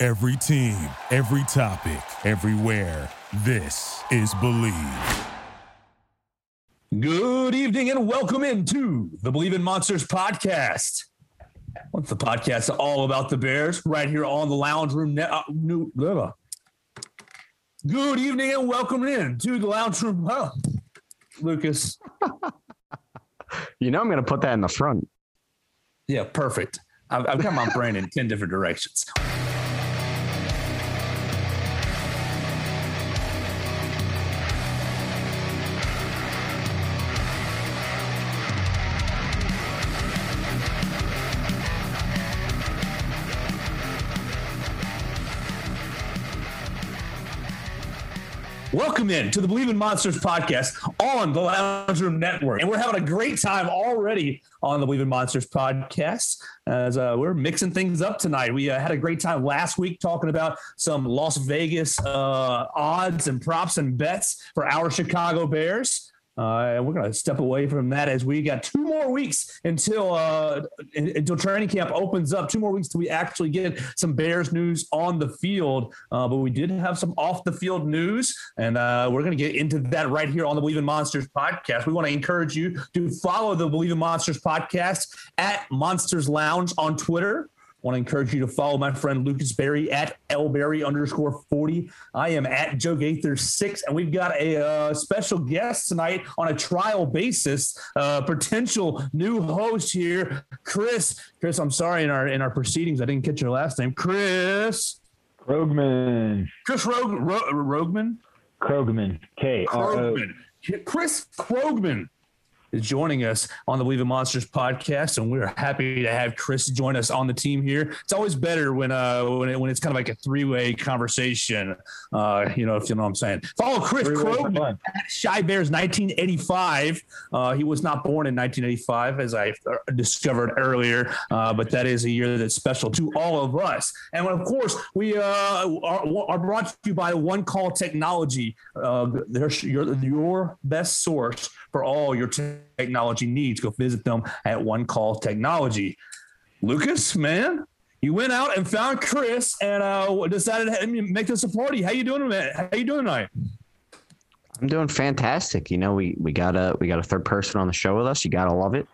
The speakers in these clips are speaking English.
Every team, every topic, everywhere. This is Believe. Good evening and welcome into the Believe in Monsters podcast. What's the podcast all about? The Bears, right here on the Lounge Room Good evening and welcome in to the Lounge Room. Huh? Lucas. You know I'm going to put that in the front. Yeah, perfect. I've got my brain in 10 different directions. Welcome in to the Believe in Monsters podcast on the Lounge Room Network. And we're having a great time already on the Believe in Monsters podcast as we're mixing things up tonight. We had a great time last week talking about some Las Vegas odds and props and bets for our Chicago Bears. And we're going to step away from that as we got 2 more weeks until training camp opens up. 2 more weeks till we actually get some Bears news on the field. But we did have some off the field news, and we're going to get into that right here on the Believe in Monsters podcast. We want to encourage you to follow the Believe in Monsters podcast at Monsters Lounge on Twitter. I want to encourage you to follow my friend Lucas Berry at lberry_40. I am at Joe Gaither 6, and we've got a special guest tonight on a trial basis, potential new host here, Chris. Chris, I'm sorry in our proceedings, I didn't catch your last name. Chris Krogman. Chris Krogman. Krogman. K-R-O. Krogman. Chris Krogman is joining us on the Believe in Monsters podcast, and we're happy to have Chris join us on the team here. It's always better when it's kind of like a three-way conversation, if you know what I'm saying. Follow Chris Krogman at Shy Bears 1985. He was not born in 1985, as I discovered earlier, but that is a year that's special to all of us. And, of course, we are brought to you by One Call Technology. They're your best source for all your technology needs. Go visit them at One Call Technology. Lucas, man, you went out and found Chris and decided to make this a party. How you doing tonight? I'm doing fantastic. You know, we got a third person on the show with us. You gotta love it.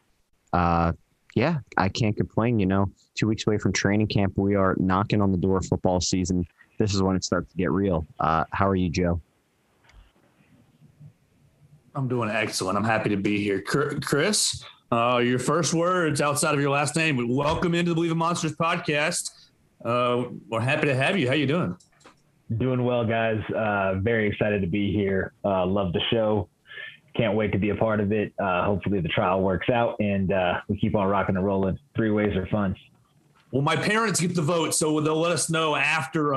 Yeah, I can't complain. You know, 2 weeks away from training camp, we are knocking on the door of football season. This is when it starts to get real. How are you, Joe? I'm doing excellent. I'm happy to be here. Chris, your first words outside of your last name. Welcome into the Believe in Monsters podcast. We're happy to have you. How you doing? Doing well, guys. Very excited to be here. Love the show. Can't wait to be a part of it. Hopefully the trial works out and we keep on rocking and rolling. 3 ways are fun. Well, my parents get the vote, so they'll let us know after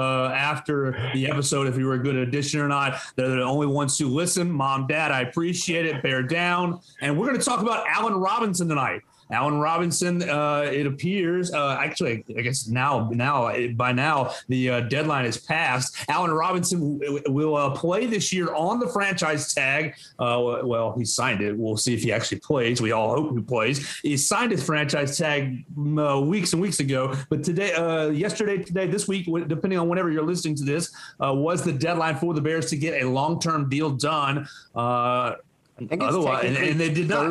the episode if you were a good addition or not. They're the only ones who listen. Mom, Dad, I appreciate it. Bear down. And we're going to talk about Allen Robinson tonight. Allen Robinson, it appears, actually, I guess by now, the deadline is passed. Allen Robinson will play this year on the franchise tag. Well, he signed it. We'll see if he actually plays. We all hope he plays. He signed his franchise tag weeks and weeks ago. But today, yesterday, today, this week, depending on whenever you're listening to this, was the deadline for the Bears to get a long-term deal done. Otherwise, and they did not.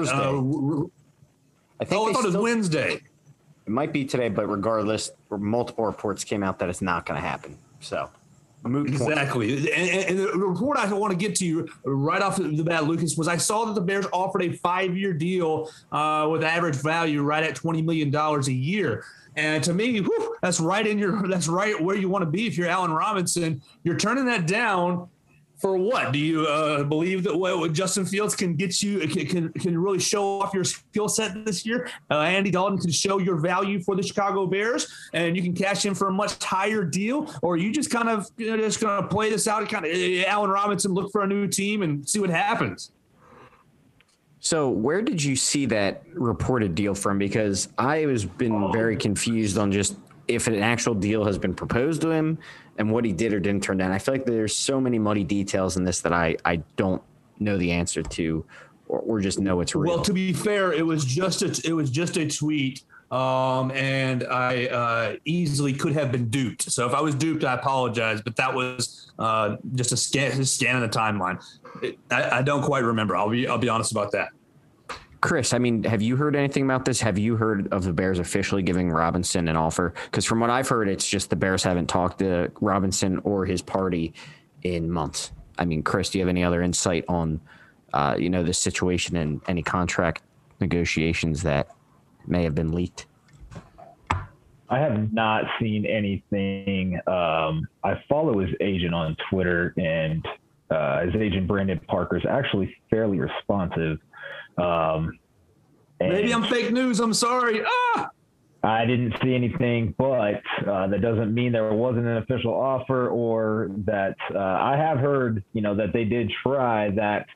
I thought it was Wednesday. It might be today, but regardless, multiple reports came out that it's not going to happen. So, exactly. And the report I want to get to you right off the bat, Lucas, was I saw that the Bears offered a 5-year deal with average value right at $20 million a year. And to me, that's right where you want to be if you're Allen Robinson. You're turning that down For what? Do you believe that what Justin Fields can get you, can really show off your skill set this year? Andy Dalton can show your value for the Chicago Bears, and you can cash in for a much higher deal? Or are you just kind of just going to play this out, kind of Allen Robinson, look for a new team and see what happens? So where did you see that reported deal from? Because I has been very confused on just if an actual deal has been proposed to him and what he did or didn't turn down. I feel like there's so many muddy details in this that I don't know the answer to, or just know it's real. Well, to be fair, it was just a tweet. And I easily could have been duped. So if I was duped, I apologize. But that was just a scan of the timeline. I don't quite remember. I'll be honest about that. Chris, I mean, have you heard anything about this? Have you heard of the Bears officially giving Robinson an offer? Because from what I've heard, it's just the Bears haven't talked to Robinson or his party in months. I mean, Chris, do you have any other insight on, this situation and any contract negotiations that may have been leaked? I have not seen anything. I follow his agent on Twitter, and his agent, Brandon Parker, is actually fairly responsive. Maybe I'm fake news. I'm sorry. I didn't see anything, but that doesn't mean there wasn't an official offer, or that I have heard, that they did try that,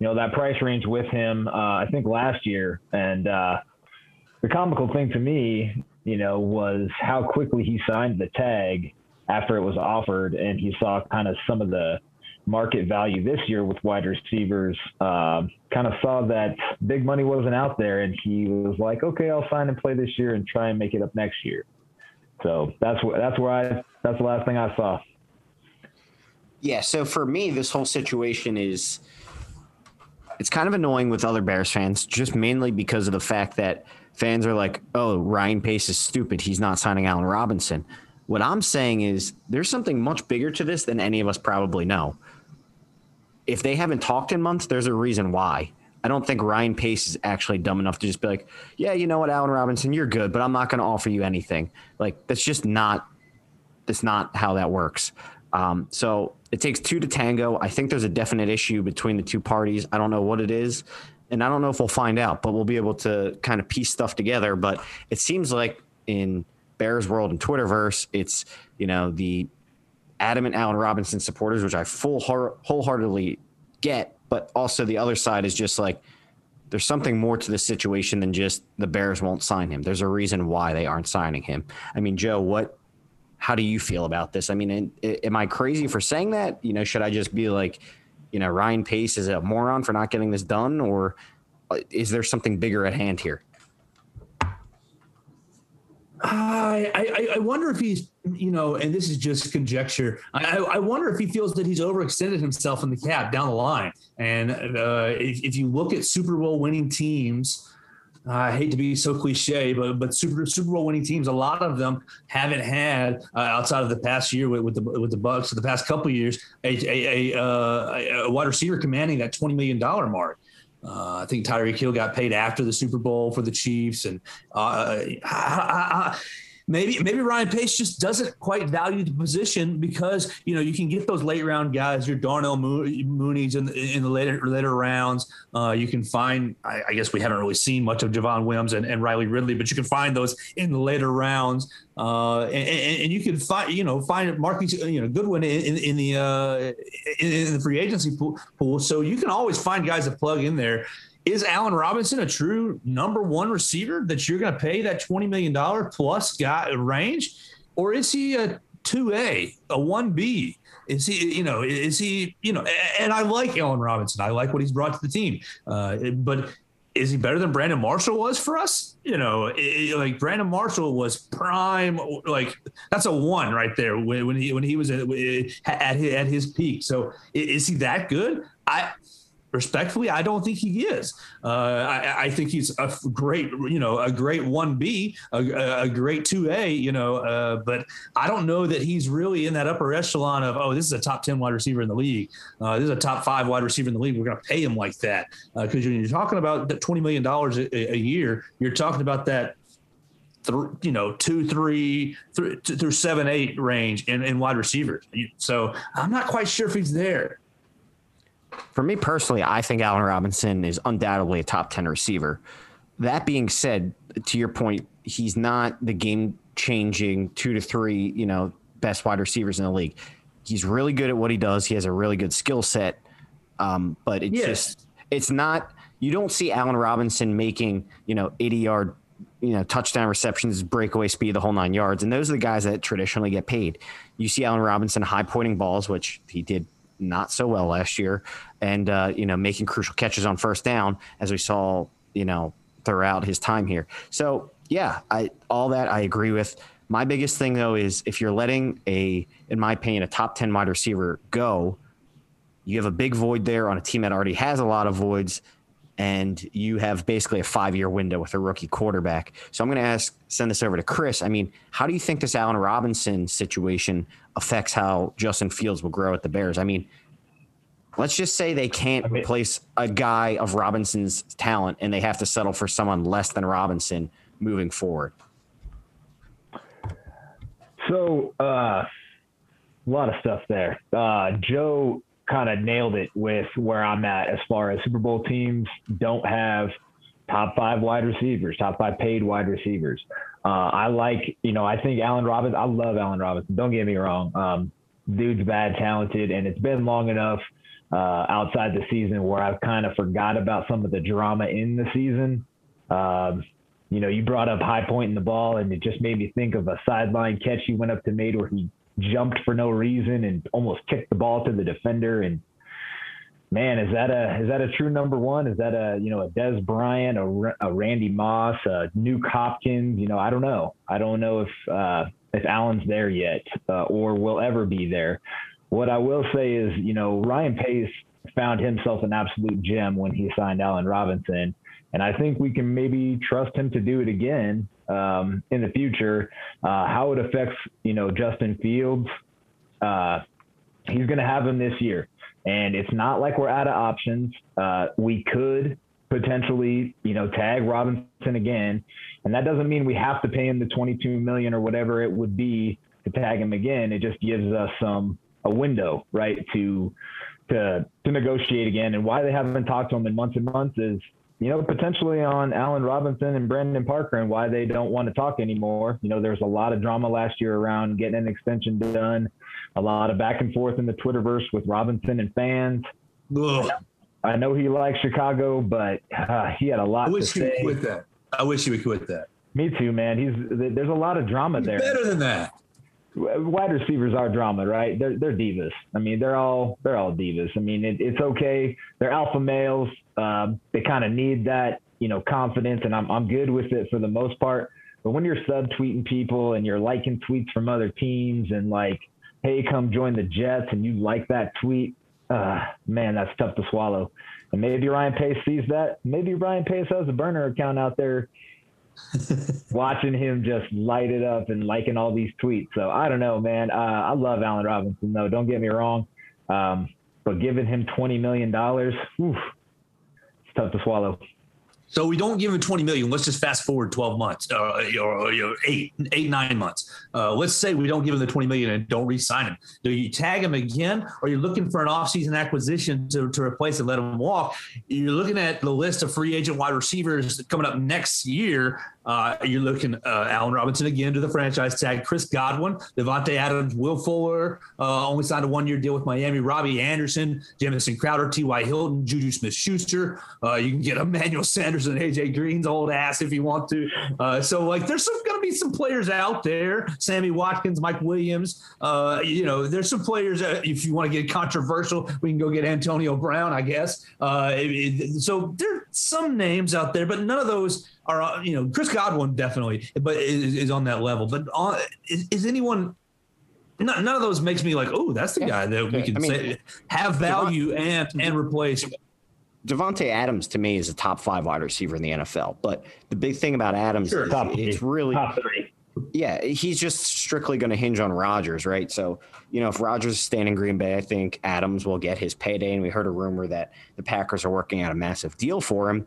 that price range with him, I think last year. And the comical thing to me, was how quickly he signed the tag after it was offered, and he saw kind of some of the market value this year with wide receivers, kind of saw that big money wasn't out there, and he was like, okay, I'll sign and play this year and try and make it up next year. So that's the last thing I saw. Yeah. So for me, this whole situation is, it's kind of annoying with other Bears fans, just mainly because of the fact that fans are like, oh, Ryan Pace is stupid, he's not signing Allen Robinson. What I'm saying is there's something much bigger to this than any of us probably know. If they haven't talked in months, there's a reason why. I don't think Ryan Pace is actually dumb enough to just be like, yeah, you know what, Allen Robinson, you're good, but I'm not going to offer you anything. Like, that's not how that works. So it takes two to tango. I think there's a definite issue between the two parties. I don't know what it is, and I don't know if we'll find out, but we'll be able to kind of piece stuff together. But it seems like in Bears world and Twitterverse, it's, the adamant Allen Robinson supporters, which I wholeheartedly get, but also the other side is just like, there's something more to this situation than just the Bears won't sign him. There's a reason why they aren't signing him. I mean, Joe, how do you feel about this? I mean, am I crazy for saying that? Should I just be like, Ryan Pace is a moron for not getting this done, or is there something bigger at hand here? I wonder if he's, and this is just conjecture, I wonder if he feels that he's overextended himself in the cap down the line. And if you look at Super Bowl winning teams, I hate to be so cliche, but Super Bowl winning teams, a lot of them haven't had, outside of the past year with the Bucs, the past couple of years, a wide receiver commanding that $20 million mark. I think Tyreek Hill got paid after the Super Bowl for the Chiefs, and maybe Ryan Pace just doesn't quite value the position because you can get those late round guys, your Darnell Mooney's in the later rounds. You can find, I guess we haven't really seen much of Javon Wims and Riley Ridley, but you can find those in the later rounds, and you can find Mark Goodwin in the free agency pool. So you can always find guys that plug in there. Is Allen Robinson a true number one receiver that you're going to pay that $20 million plus guy range? Or is he a 2A, a 1B? And I like Allen Robinson. I like what he's brought to the team. But is he better than Brandon Marshall was for us? Brandon Marshall was prime. Like, that's a one right there when he was at his peak. So is he that good? Respectfully, I don't think he is. I think he's a great, a great 1B, a great 2A, but I don't know that he's really in that upper echelon of, this is a top 10 wide receiver in the league. This is a top 5 wide receiver in the league. We're going to pay him like that. Because when you're talking about the $20 million a year, you're talking about that, 2, 3 through 7, 8 range in wide receivers. So I'm not quite sure if he's there. For me personally, I think Allen Robinson is undoubtedly a top 10 receiver. That being said, to your point, he's not the game-changing 2 to 3, you know, best wide receivers in the league. He's really good at what he does. He has a really good skill set. But it's just, it's not, you don't see Allen Robinson making, you know, 80-yard, you know, touchdown receptions, breakaway speed, the whole 9 yards. And those are the guys that traditionally get paid. You see Allen Robinson high-pointing balls, which he did not so well last year, and, you know, making crucial catches on first down, as we saw, you know, throughout his time here. So, yeah, all that I agree with. My biggest thing, though, is if you're letting in my opinion, a top 10 wide receiver go, you have a big void there on a team that already has a lot of voids, and you have basically a 5-year window with a rookie quarterback. So I'm going to send this over to Chris. I mean, how do you think this Allen Robinson situation affects how Justin Fields will grow at the Bears? I mean, let's just say they can't replace a guy of Robinson's talent and they have to settle for someone less than Robinson moving forward. So a lot of stuff there. Joe kind of nailed it with where I'm at as far as Super Bowl teams don't have top five paid wide receivers. I think Allen Robinson, I love Allen Robinson. Don't get me wrong. Dude's bad talented, and it's been long enough outside the season where I've kind of forgot about some of the drama in the season. You know, you brought up high pointing the ball, and it just made me think of a sideline catch he went up to made where he jumped for no reason and almost kicked the ball to the defender. And man, is that a true number one? Is that a Des Bryant, a Randy Moss, a Nuke Hopkins? You know, I don't know. I don't know if Allen's there yet or will ever be there. What I will say is, you know, Ryan Pace found himself an absolute gem when he signed Allen Robinson. And I think we can maybe trust him to do it again in the future. How it affects, you know, Justin Fields, he's going to have him this year. And it's not like we're out of options. We could potentially, you know, tag Robinson again. And that doesn't mean we have to pay him the $22 million or whatever it would be to tag him again. It just gives us a window, right, to negotiate again. And why they haven't talked to him in months and months is, you know, potentially on Allen Robinson and Brandon Parker and why they don't want to talk anymore. You know, there's a lot of drama last year around getting an extension done, a lot of back and forth in the Twitterverse with Robinson and fans. Ugh. I know he likes Chicago, but he had a lot to say. I wish he would quit that. Me too, man. There's a lot of drama there. Better than that. Wide receivers are drama, right? They're divas. I mean, they're all divas. I mean, it's okay. They're alpha males. They kind of need that, you know, confidence, and I'm good with it for the most part. But when you're subtweeting people and you're liking tweets from other teams and like, hey, come join the Jets, and you like that tweet, man, that's tough to swallow. And maybe Ryan Pace sees that. Maybe Ryan Pace has a burner account out there watching him just light it up and liking all these tweets. So I don't know, man. I love Allen Robinson, though. Don't get me wrong. But giving him $20 million, it's tough to swallow. So we don't give him $20 million. Let's just fast forward 12 months or 8, 9 months. Let's say we don't give him the $20 million and don't re-sign him. Do you tag him again, or you're looking for an offseason acquisition to replace and let him walk? You're looking at the list of free agent wide receivers coming up next year. You're looking Allen Robinson again to the franchise tag, Chris Godwin, Devante Adams, Will Fuller, only signed a 1-year deal with Miami, Robbie Anderson, Jamison Crowder, T.Y. Hilton, Juju Smith-Schuster. You can get Emmanuel Sanders and A.J. Green's old ass if you want to. So, like, there's going to be some players out there, Sammy Watkins, Mike Williams. You know, there's some players that, if you want to get controversial, we can go get Antonio Brown, I guess. So there are some names out there, but none of those – are, you know, Chris Godwin definitely, but is on that level. But is anyone? None of those makes me like, oh, that's the guy that we can say have value and replace. Devante Adams to me is a top 5 wide receiver in the NFL. But the big thing about Adams, it's really top 3. Yeah, he's just strictly going to hinge on Rodgers, right? So, you know, if Rodgers is staying in Green Bay, I think Adams will get his payday. And we heard a rumor that the Packers are working out a massive deal for him.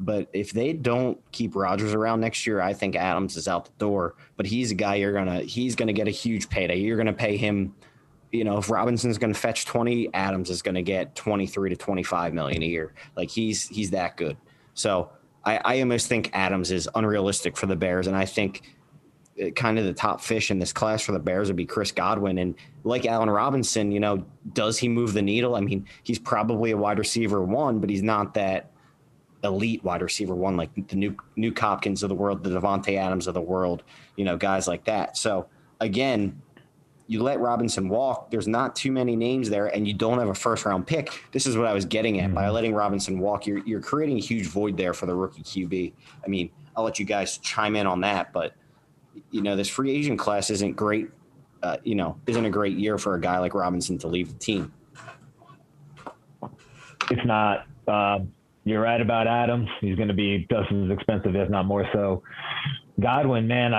But if they don't keep Rodgers around next year, I think Adams is out the door. But he's a guy he's going to get a huge payday. You're going to pay him you know, if Robinson's going to fetch 20, Adams is going to get 23 to 25 million a year. Like he's that good. So I almost think Adams is unrealistic for the Bears. And I think kind of the top fish in this class for the Bears would be Chris Godwin. And like Allen Robinson, you know, does he move the needle? I mean, he's probably a wide receiver one, but he's not that elite wide receiver one, like the new Hopkins of the world, the Devante Adams of the world, you know, guys like that. So again, you let Robinson walk, there's not too many names there, and you don't have a first-round pick. This is what I was getting at. Mm-hmm. By letting Robinson walk, you're creating a huge void there for the rookie QB. I mean, I'll let you guys chime in on that, but, you know, this free agent class isn't great, you know, isn't a great year for a guy like Robinson to leave the team. It's not. You're right about Adams. He's going to be just as expensive, if not more so. Godwin, man,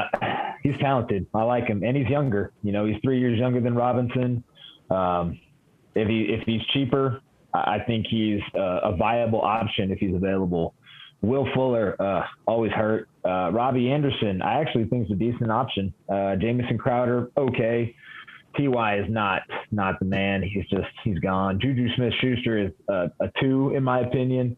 he's talented. I like him, and he's younger. You know, he's 3 years younger than Robinson. If he's cheaper, I think he's a viable option if he's available. Will Fuller, always hurt. Robbie Anderson, I actually think is a decent option. Jamison Crowder, okay. T.Y. is not the man. He's gone. Juju Smith-Schuster is a two, in my opinion.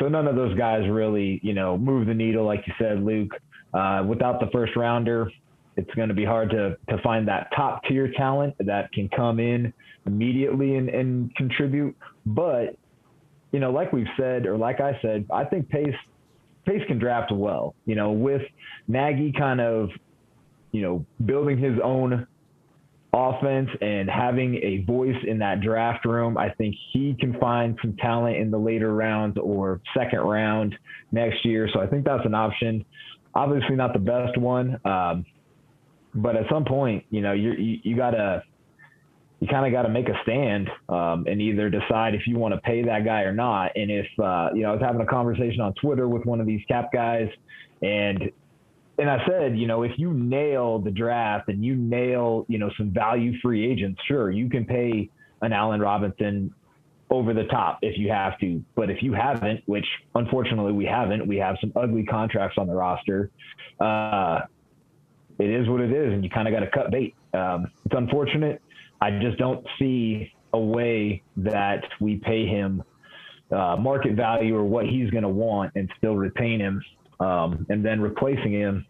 So none of those guys really, you know, move the needle, like you said, Luke. Without the first rounder, it's going to be hard to find that top tier talent that can come in immediately and contribute. But, you know, like we've said, or like I said, I think Pace can draft well, you know, with Nagy kind of, you know, building his own offense and having a voice in that draft room. I think he can find some talent in the later rounds or second round next year. So I think that's an option. Obviously not the best one. But at some point, you know, you kind of got to make a stand and either decide if you want to pay that guy or not. And if, you know, I was having a conversation on Twitter with one of these cap guys and I said, you know, if you nail the draft and you nail, you know, some value free agents, sure, you can pay an Allen Robinson over the top if you have to. But if you haven't, which unfortunately we haven't, we have some ugly contracts on the roster. It is what it is, and you kind of got to cut bait. It's unfortunate. I just don't see a way that we pay him market value or what he's going to want and still retain him. And then replacing him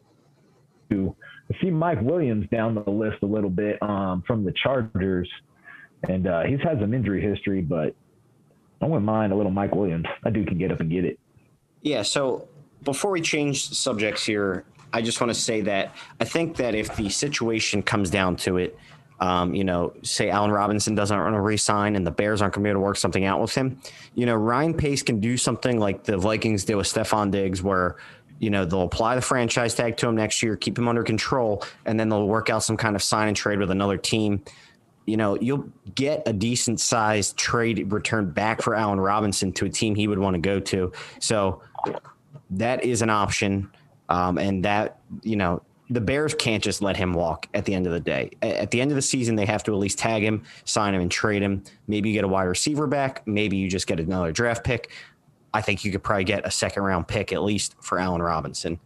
to see Mike Williams down the list a little bit from the Chargers. And he's had some injury history, but I wouldn't mind a little Mike Williams. That dude can get up and get it. Yeah, so before we change subjects here, I just want to say that I think that if the situation comes down to it, you know, say Allen Robinson doesn't want to re-sign and the Bears aren't going to be able to work something out with him, you know, Ryan Pace can do something like the Vikings did with Stephon Diggs where, you know, they'll apply the franchise tag to him next year, keep him under control, and then they'll work out some kind of sign and trade with another team. You know, you'll get a decent sized trade return back for Allen Robinson to a team he would want to go to. So that is an option. And that, you know, the Bears can't just let him walk at the end of the day. At the end of the season, they have to at least tag him, sign him, and trade him. Maybe you get a wide receiver back. Maybe you just get another draft pick. I think you could probably get a second-round pick at least for Allen Robinson.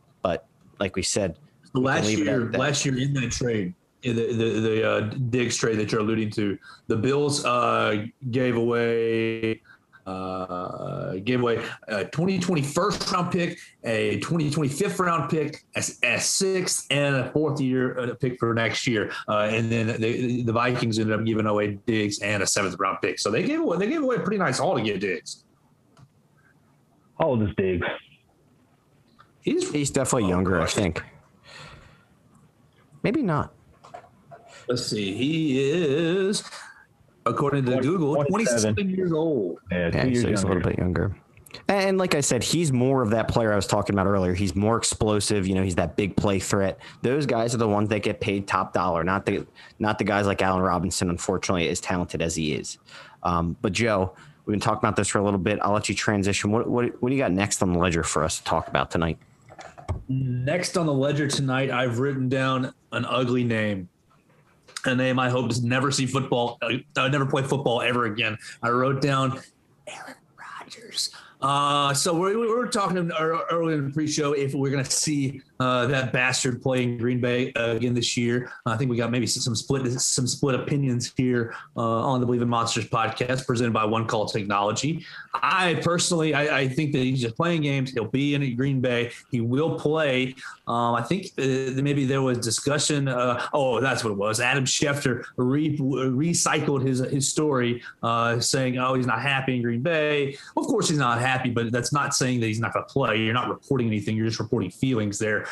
But like we said, last year in that trade, in the Diggs trade that you're alluding to, the Bills gave away a 2020 first round pick, a 2020 fifth round pick, a sixth, and a fourth year pick for next year. And then the Vikings ended up giving away Diggs and a seventh round pick. So they gave away a pretty nice haul to get Diggs. How old is Diggs? He's definitely younger, I think. Maybe not. Let's see. He is, according to Google, 27 years old. Yeah, so he's a little bit younger. And like I said, he's more of that player I was talking about earlier. He's more explosive. You know, he's that big play threat. Those guys are the ones that get paid top dollar, not the guys like Allen Robinson, unfortunately, as talented as he is. But, Joe, we've been talking about this for a little bit. I'll let you transition. What do you got next on the ledger for us to talk about tonight? Next on the ledger tonight, I've written down an ugly name. A name I hope to never see football, never play football ever again. I wrote down Aaron Rodgers. So we were talking earlier in the pre-show if we're going to see that bastard play in Green Bay again this year. I think we got maybe some split opinions here on the Believe in Monsters podcast presented by One Call Technology. I personally, I think that he's just playing games. He'll be in Green Bay. He will play. I think maybe there was discussion. That's what it was. Adam Schefter recycled his story saying, oh, he's not happy in Green Bay. Of course he's not happy, but that's not saying that he's not going to play. You're not reporting anything. You're just reporting feelings there.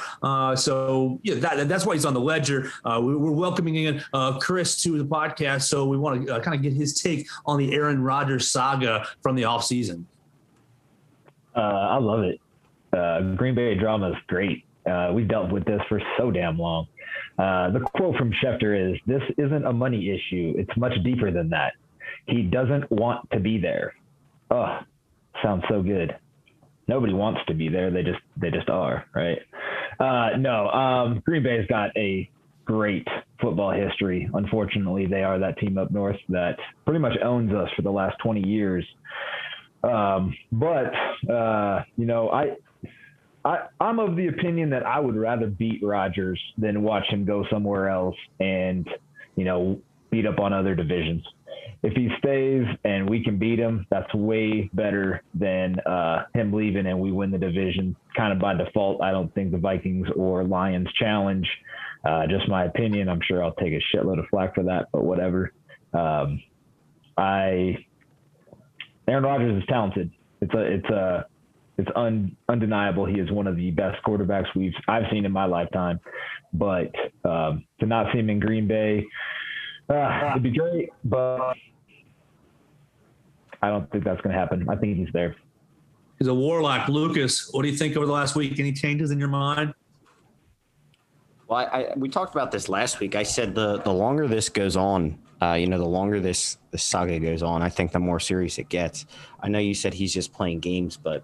So yeah, that's why he's on the ledger. We're welcoming in Chris to the podcast. So we want to kind of get his take on the Aaron Rodgers saga from the offseason. I love it. Green Bay drama is great. We've dealt with this for so damn long. The quote from Schefter is, "This isn't a money issue. It's much deeper than that. He doesn't want to be there." Ugh. Sounds so good. Nobody wants to be there. They just are, right? Green Bay's got a great football history. Unfortunately, they are that team up north that pretty much owns us for the last 20 years. I'm of the opinion that I would rather beat Rodgers than watch him go somewhere else and, beat up on other divisions. If he stays and we can beat him, that's way better than him leaving and we win the division kind of by default. I don't think the Vikings or Lions challenge. Just my opinion. I'm sure I'll take a shitload of flack for that, but whatever. Aaron Rodgers is talented. It's undeniable. He is one of the best quarterbacks I've seen in my lifetime, but to not see him in Green Bay, it'd be great, but I don't think that's going to happen. I think he's there. He's a warlock. Lucas, what do you think over the last week? Any changes in your mind? Well, we talked about this last week. I said the longer this goes on, the longer this saga goes on, I think the more serious it gets. I know you said he's just playing games, but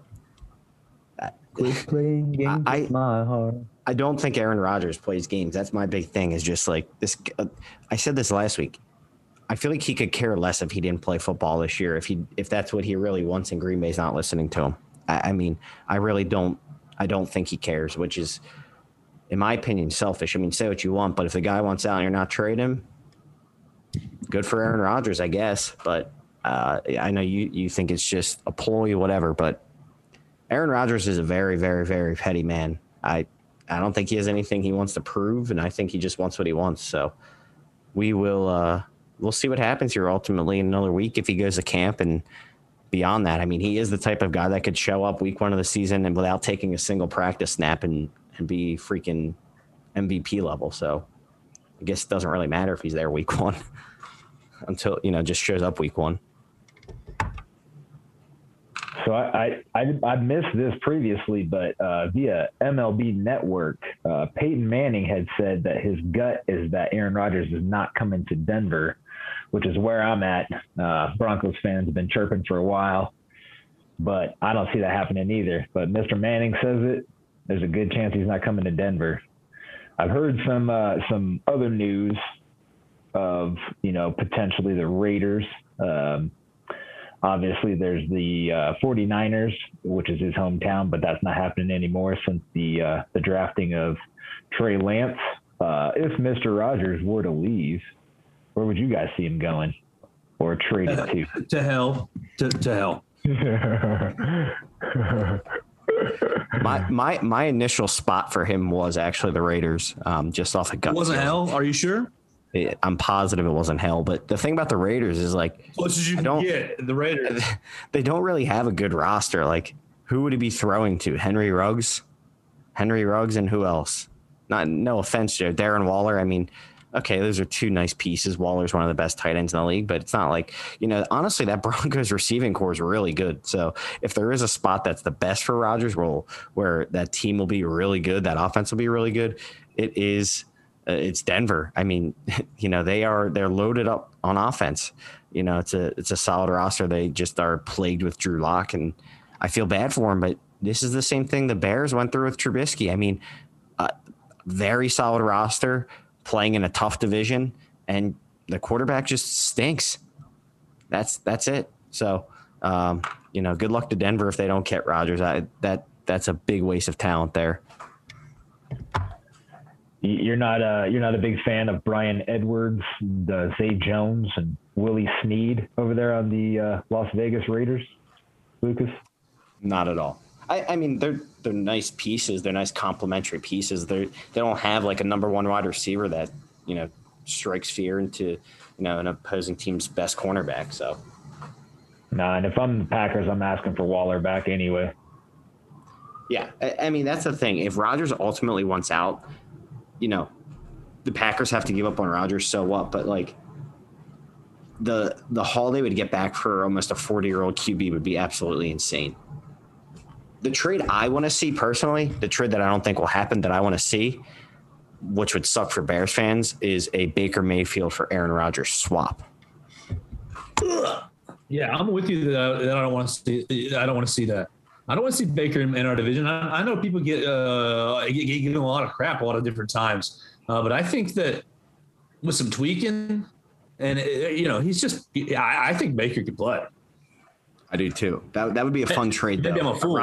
quit playing games with my heart. I don't think Aaron Rodgers plays games. That's my big thing is just like this. I said this last week. I feel like he could care less if he didn't play football this year. If that's what he really wants and Green Bay's not listening to him. I really don't. I don't think he cares, which is, in my opinion, selfish. Say what you want, but if the guy wants out and you're not trading him, good for Aaron Rodgers, I guess. But I know you think it's just a ploy, whatever, but Aaron Rodgers is a very, very, very petty man. I don't think he has anything he wants to prove, and I think he just wants what he wants. So we will we'll see what happens here ultimately in another week if he goes to camp and beyond that. He is the type of guy that could show up week one of the season and without taking a single practice snap and be freaking MVP level. So I guess it doesn't really matter if he's there week one until, just shows up week one. So I missed this previously, but via MLB Network, Peyton Manning had said that his gut is that Aaron Rodgers is not coming to Denver, which is where I'm at. Broncos fans have been chirping for a while, but I don't see that happening either. But Mr. Manning says it. There's a good chance he's not coming to Denver. I've heard some other news of potentially the Raiders. Obviously, there's the 49ers, which is his hometown, but that's not happening anymore since the drafting of Trey Lance. If Mr. Rodgers were to leave, where would you guys see him going or traded to? To hell. To hell. My initial spot for him was actually the Raiders, just off the gut. It wasn't hell? Are you sure? I'm positive it wasn't hell, but the thing about the Raiders is like, the Raiders, they don't really have a good roster. Like, who would he be throwing to? Henry Ruggs, and who else? No offense, Joe, Darren Waller. Okay, those are two nice pieces. Waller's one of the best tight ends in the league, but it's not like, honestly, that Broncos receiving core is really good. So if there is a spot that's the best for Rodgers, where that team will be really good, that offense will be really good, it's Denver. They're loaded up on offense. It's a solid roster. They just are plagued with Drew Lock, and I feel bad for him, but this is the same thing the Bears went through with Trubisky. Very solid roster playing in a tough division, and the quarterback just stinks. That's it. So You know, good luck to Denver if they don't get Rodgers. That's a big waste of talent there. You're not a big fan of Brian Edwards, Zay Jones, and Willie Snead over there on the Las Vegas Raiders, Lucas? Not at all. I mean, they're nice pieces. They're nice complementary pieces. They don't have like a number one wide receiver that, you know, strikes fear into, you know, an opposing team's best cornerback. So. Nah, and if I'm the Packers, I'm asking for Waller back anyway. Yeah, I mean, that's the thing. If Rodgers ultimately wants out, you know, the Packers have to give up on Rodgers, so what? But, like, the haul they would get back for almost a 40-year-old QB would be absolutely insane. The trade I want to see personally, the trade that I don't think will happen that I want to see, which would suck for Bears fans, is a Baker Mayfield for Aaron Rodgers swap. Ugh. Yeah, I'm with you that I don't want to see. I don't want to see that. I don't want to see Baker in our division. I know people get given a lot of crap a lot of different times, but I think that with some tweaking, and you know, he's just. I think Baker could play. I do too. That would be a fun trade though. Maybe I'm a fool.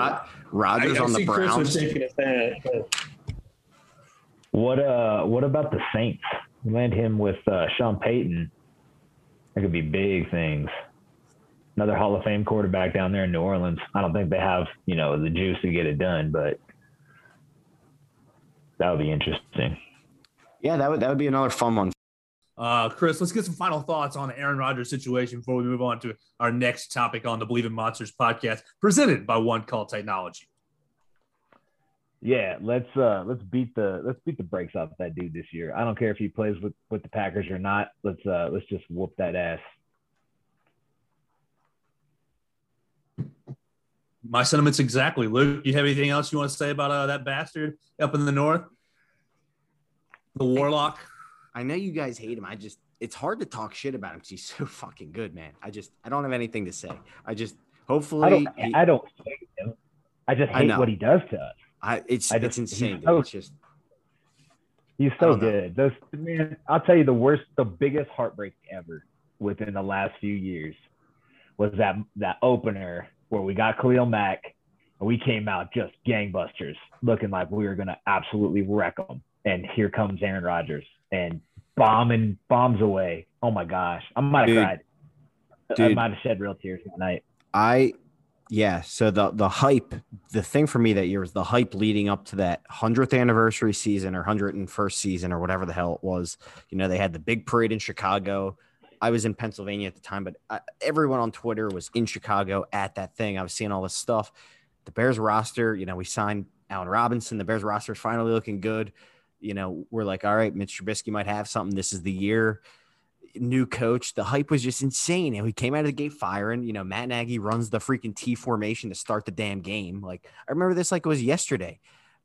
Rodgers on the Browns. What about the Saints? Land him with Sean Payton. That could be big things. Another Hall of Fame quarterback down there in New Orleans. I don't think they have, you know, the juice to get it done, but that would be interesting. Yeah, that would be another fun one. Chris, let's get some final thoughts on the Aaron Rodgers situation before we move on to our next topic on the Believe in Monsters podcast, presented by One Call Technology. Yeah, let's beat the brakes off that dude this year. I don't care if he plays with the Packers or not. Let's just whoop that ass. My sentiments exactly. Luke, you have anything else you want to say about that bastard up in the north? The Warlock? I know you guys hate him. It's hard to talk shit about him because he's so fucking good, man. I don't have anything to say. I don't hate him. I just hate what he does to us. It's insane. He's so good. Man, I'll tell you the biggest heartbreak ever within the last few years was that opener where we got Khalil Mack, and we came out just gangbusters, looking like we were going to absolutely wreck them. And here comes Aaron Rodgers, and bombs away. Oh, my gosh. I might have cried. Dude, I might have shed real tears that night. So the hype, the thing for me that year was the hype leading up to that 100th anniversary season or 101st season or whatever the hell it was. You know, they had the big parade in Chicago. I was in Pennsylvania at the time, but everyone on Twitter was in Chicago at that thing. I was seeing all this stuff. The Bears roster, you know, we signed Allen Robinson. The Bears roster is finally looking good. You know, we're like, all right, Mitch Trubisky might have something. This is the year. New coach. The hype was just insane. And we came out of the gate firing. You know, Matt Nagy runs the freaking T formation to start the damn game. Like, I remember this like it was yesterday.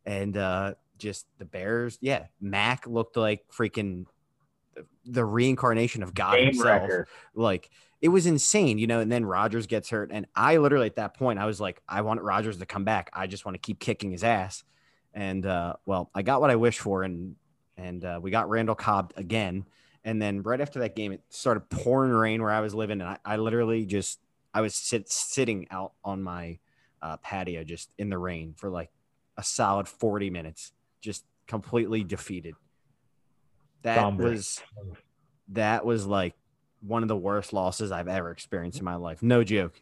And just the Bears, yeah, Mac looked like freaking – the reincarnation of God himself. Like, it was insane, you know, and then Rodgers gets hurt. And I literally, at that point, I was like, I want Rodgers to come back. I just want to keep kicking his ass. And, well, I got what I wished for. And we got Randall Cobb again. And then right after that game, it started pouring rain where I was living. And I literally just, I was sitting out on my patio, just in the rain for like a solid 40 minutes, just completely defeated. That was like one of the worst losses I've ever experienced in my life. No joke.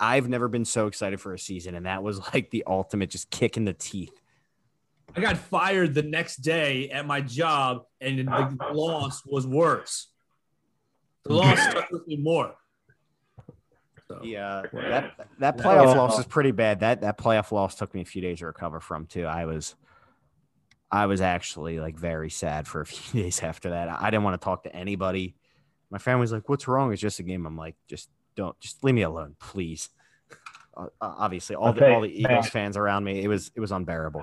I've never been so excited for a season, and that was like the ultimate just kick in the teeth. I got fired the next day at my job, and the loss was worse. The loss stuck with me more. So. Yeah, that playoff loss is pretty bad. That playoff loss took me a few days to recover from too. I was actually like very sad for a few days after that. I didn't want to talk to anybody. My family's like, what's wrong? It's just a game. I'm like, just leave me alone, please. Obviously all the Eagles fans around me, it was unbearable.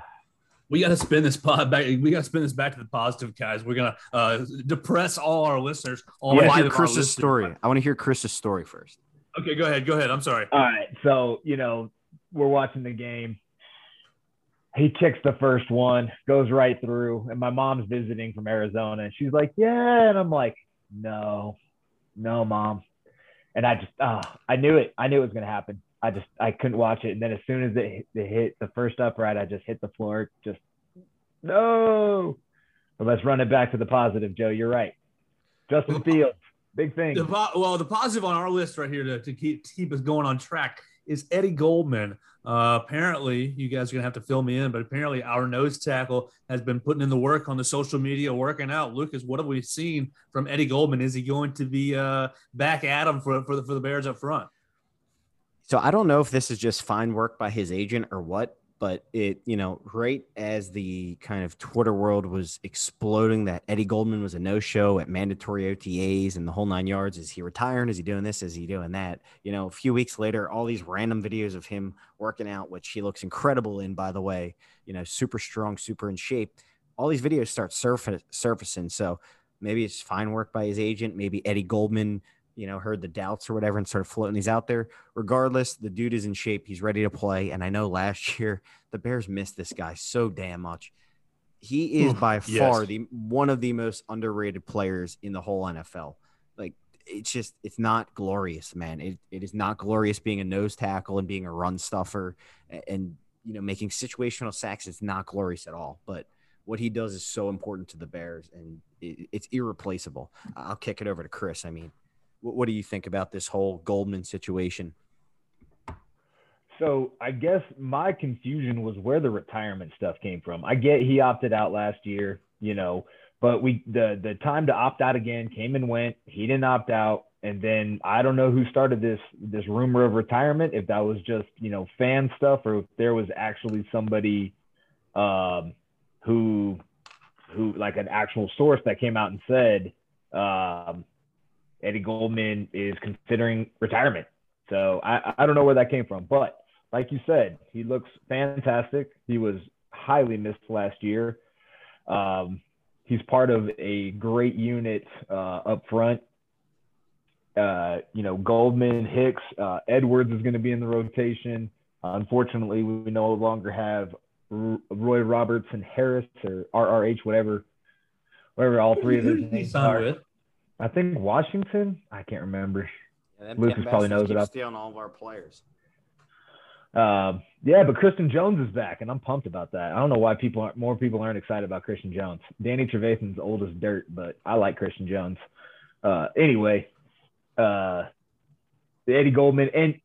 We got to spin this pod back. We got to spin this back to the positive, guys. We're going to depress all our listeners. I want to hear Chris's story. I want to hear Chris's story first. Okay, go ahead. I'm sorry. All right. So, you know, we're watching the game. He kicks the first one, goes right through, and my mom's visiting from Arizona, and she's like, yeah, and I'm like, no, Mom. And I just, I knew it. I knew it was going to happen. I couldn't watch it. And then as soon as it hit the first upright, I just hit the floor. Just no. But let's run it back to the positive, Joe. You're right. Justin Fields, big thing. The positive on our list right here to keep us going on track is Eddie Goldman. Apparently, you guys are going to have to fill me in, but apparently our nose tackle has been putting in the work on the social media, working out. Lucas, what have we seen from Eddie Goldman? Is he going to be back at him for the Bears up front? So I don't know if this is just fine work by his agent or what, but right as the kind of Twitter world was exploding that Eddie Goldman was a no-show at mandatory OTAs and the whole 9 yards, is he retiring? Is he doing this? Is he doing that? A few weeks later, all these random videos of him working out, which he looks incredible in, by the way, super strong, super in shape. All these videos start surfacing. So maybe it's fine work by his agent. Maybe Eddie Goldman, heard the doubts or whatever and started floating these out there. Regardless, the dude is in shape. He's ready to play. And I know last year the Bears missed this guy so damn much. He is by far one of the most underrated players in the whole NFL. Like, it's not glorious, man. It is not glorious being a nose tackle and being a run stuffer and making situational sacks. It's not glorious at all. But what he does is so important to the Bears, and it's irreplaceable. I'll kick it over to Chris. What do you think about this whole Goldman situation? So I guess my confusion was where the retirement stuff came from. I get he opted out last year, but the time to opt out again came and went. He didn't opt out. And then I don't know who started this rumor of retirement, if that was just, fan stuff, or if there was actually somebody who like an actual source that came out and said, Eddie Goldman is considering retirement. So I don't know where that came from. But like you said, he looks fantastic. He was highly missed last year. He's part of a great unit up front. Goldman, Hicks, Edwards is going to be in the rotation. Unfortunately, we no longer have Roy Robertson-Harris or RRH, whatever all three of his names are. I think Washington. I can't remember. Yeah, Lucas probably knows it. Stealing all of our players. But Christian Jones is back, and I'm pumped about that. I don't know why more people aren't excited about Christian Jones. Danny Trevathan's old as dirt, but I like Christian Jones. Anyway, Eddie Goldman, and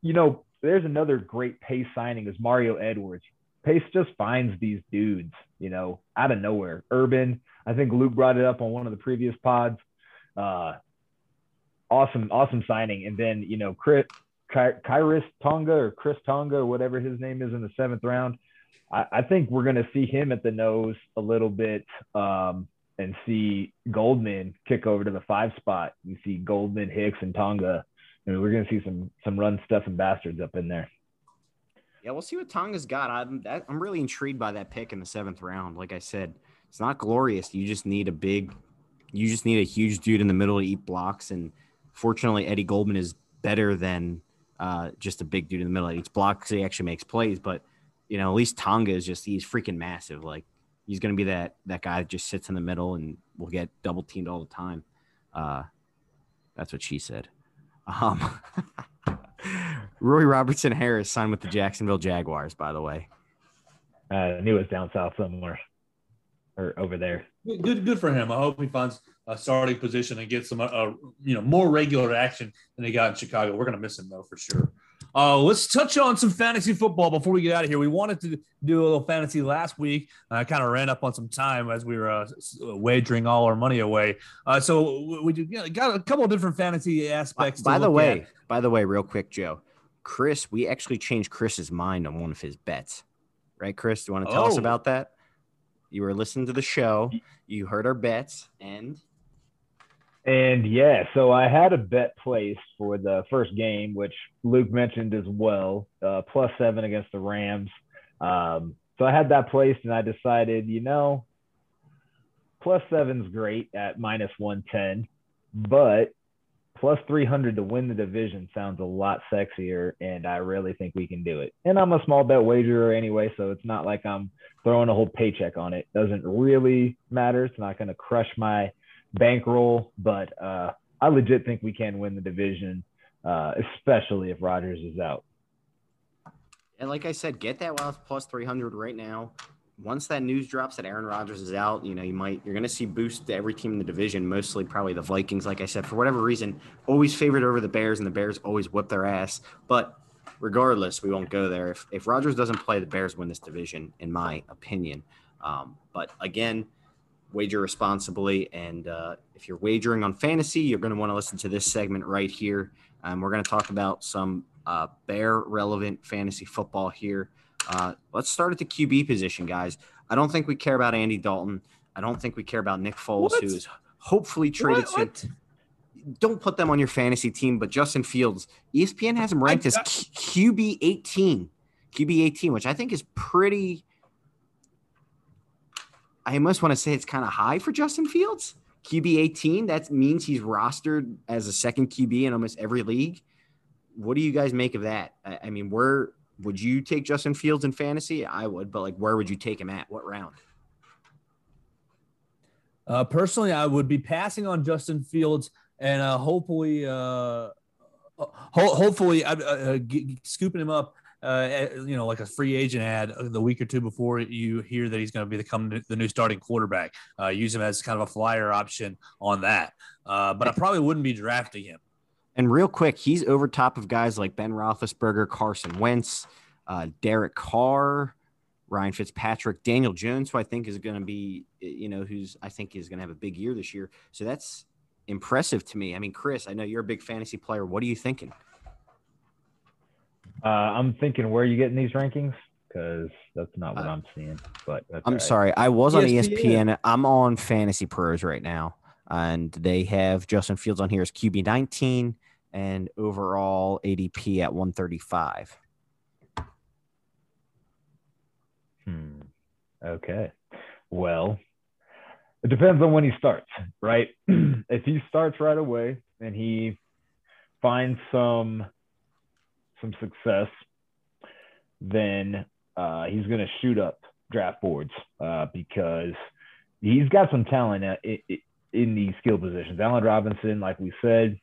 there's another great Pace signing is Mario Edwards. Pace just finds these dudes, out of nowhere. Urban, I think Luke brought it up on one of the previous pods. Awesome signing. And then, Chris Tonga or whatever his name is in the seventh round. I think we're going to see him at the nose a little bit and see Goldman kick over to the 5 spot. You see Goldman, Hicks, and Tonga. We're going to see some run stuff and bastards up in there. Yeah, we'll see what Tonga's got. I'm really intrigued by that pick in the 7th round. Like I said, it's not glorious. You just need a huge dude in the middle to eat blocks. And fortunately, Eddie Goldman is better than just a big dude in the middle that eats blocks. He actually makes plays. But, at least Tonga is he's freaking massive. Like, he's going to be that guy that just sits in the middle and will get double teamed all the time. That's what she said. Roy Robertson-Harris signed with the Jacksonville Jaguars, by the way. I knew it was down south somewhere. Or over there. Good for him. I hope he finds a starting position and gets some, more regular action than he got in Chicago. We're going to miss him, though, for sure. Let's touch on some fantasy football before we get out of here. We wanted to do a little fantasy last week. I kind of ran up on some time as we were wagering all our money away. So we got a couple of different fantasy aspects. By the way, real quick, Joe, Chris, we actually changed Chris's mind on one of his bets. Right, Chris? Do you want to tell us about that? You were listening to the show. You heard our bets. And yeah, so I had a bet placed for the first game, which Luke mentioned as well, +7 against the Rams. So I had that placed, and I decided, +7's great at -110, but +300 to win the division sounds a lot sexier, and I really think we can do it. And I'm a small bet wagerer anyway, so it's not like I'm throwing a whole paycheck on it. Doesn't really matter. It's not going to crush my bankroll, but I legit think we can win the division. especially if Rodgers is out. And like I said, get that while it's plus 300 right now. Once that news drops that Aaron Rodgers is out, you know, you're going to see boost to every team in the division, mostly probably the Vikings. Like I said, for whatever reason, always favored over the Bears, and the Bears always whip their ass. But regardless, we won't go there. If Rodgers doesn't play, the Bears win this division, in my opinion. But again, wager responsibly. And if you're wagering on fantasy, you're going to want to listen to this segment right here. We're going to talk about some Bear-relevant fantasy football here. Let's start at the QB position, guys. I don't think we care about Andy Dalton. I don't think we care about Nick Foles, who is hopefully traded soon. Don't put them on your fantasy team, but Justin Fields, ESPN has him ranked as QB 18, which I think is pretty – I must want to say it's kind of high for Justin Fields. QB 18, that means he's rostered as a second QB in almost every league. What do you guys make of that? I mean, we're – would you take Justin Fields in fantasy? I would, but, like, where would you take him at? What round? Personally, I would be passing on Justin Fields and hopefully scooping him up, like a free agent ad the week or two before you hear that he's going to become the new starting quarterback. Use him as kind of a flyer option on that. But I probably wouldn't be drafting him. And real quick, he's over top of guys like Ben Roethlisberger, Carson Wentz, Derek Carr, Ryan Fitzpatrick, Daniel Jones, who I think is going to be, is going to have a big year this year. So that's impressive to me. I mean, Chris, I know you're a big fantasy player. What are you thinking? I'm thinking, where are you getting these rankings? Because that's not what I'm seeing. But I'm right. Sorry, I was on ESPN. I'm on Fantasy Pros right now, and they have Justin Fields on here as QB 19. And overall ADP at 135. Okay. Well, it depends on when he starts, right? If he starts right away and he finds some success, then he's going to shoot up draft boards because he's got some talent in the skill positions. Allen Robinson, like we said,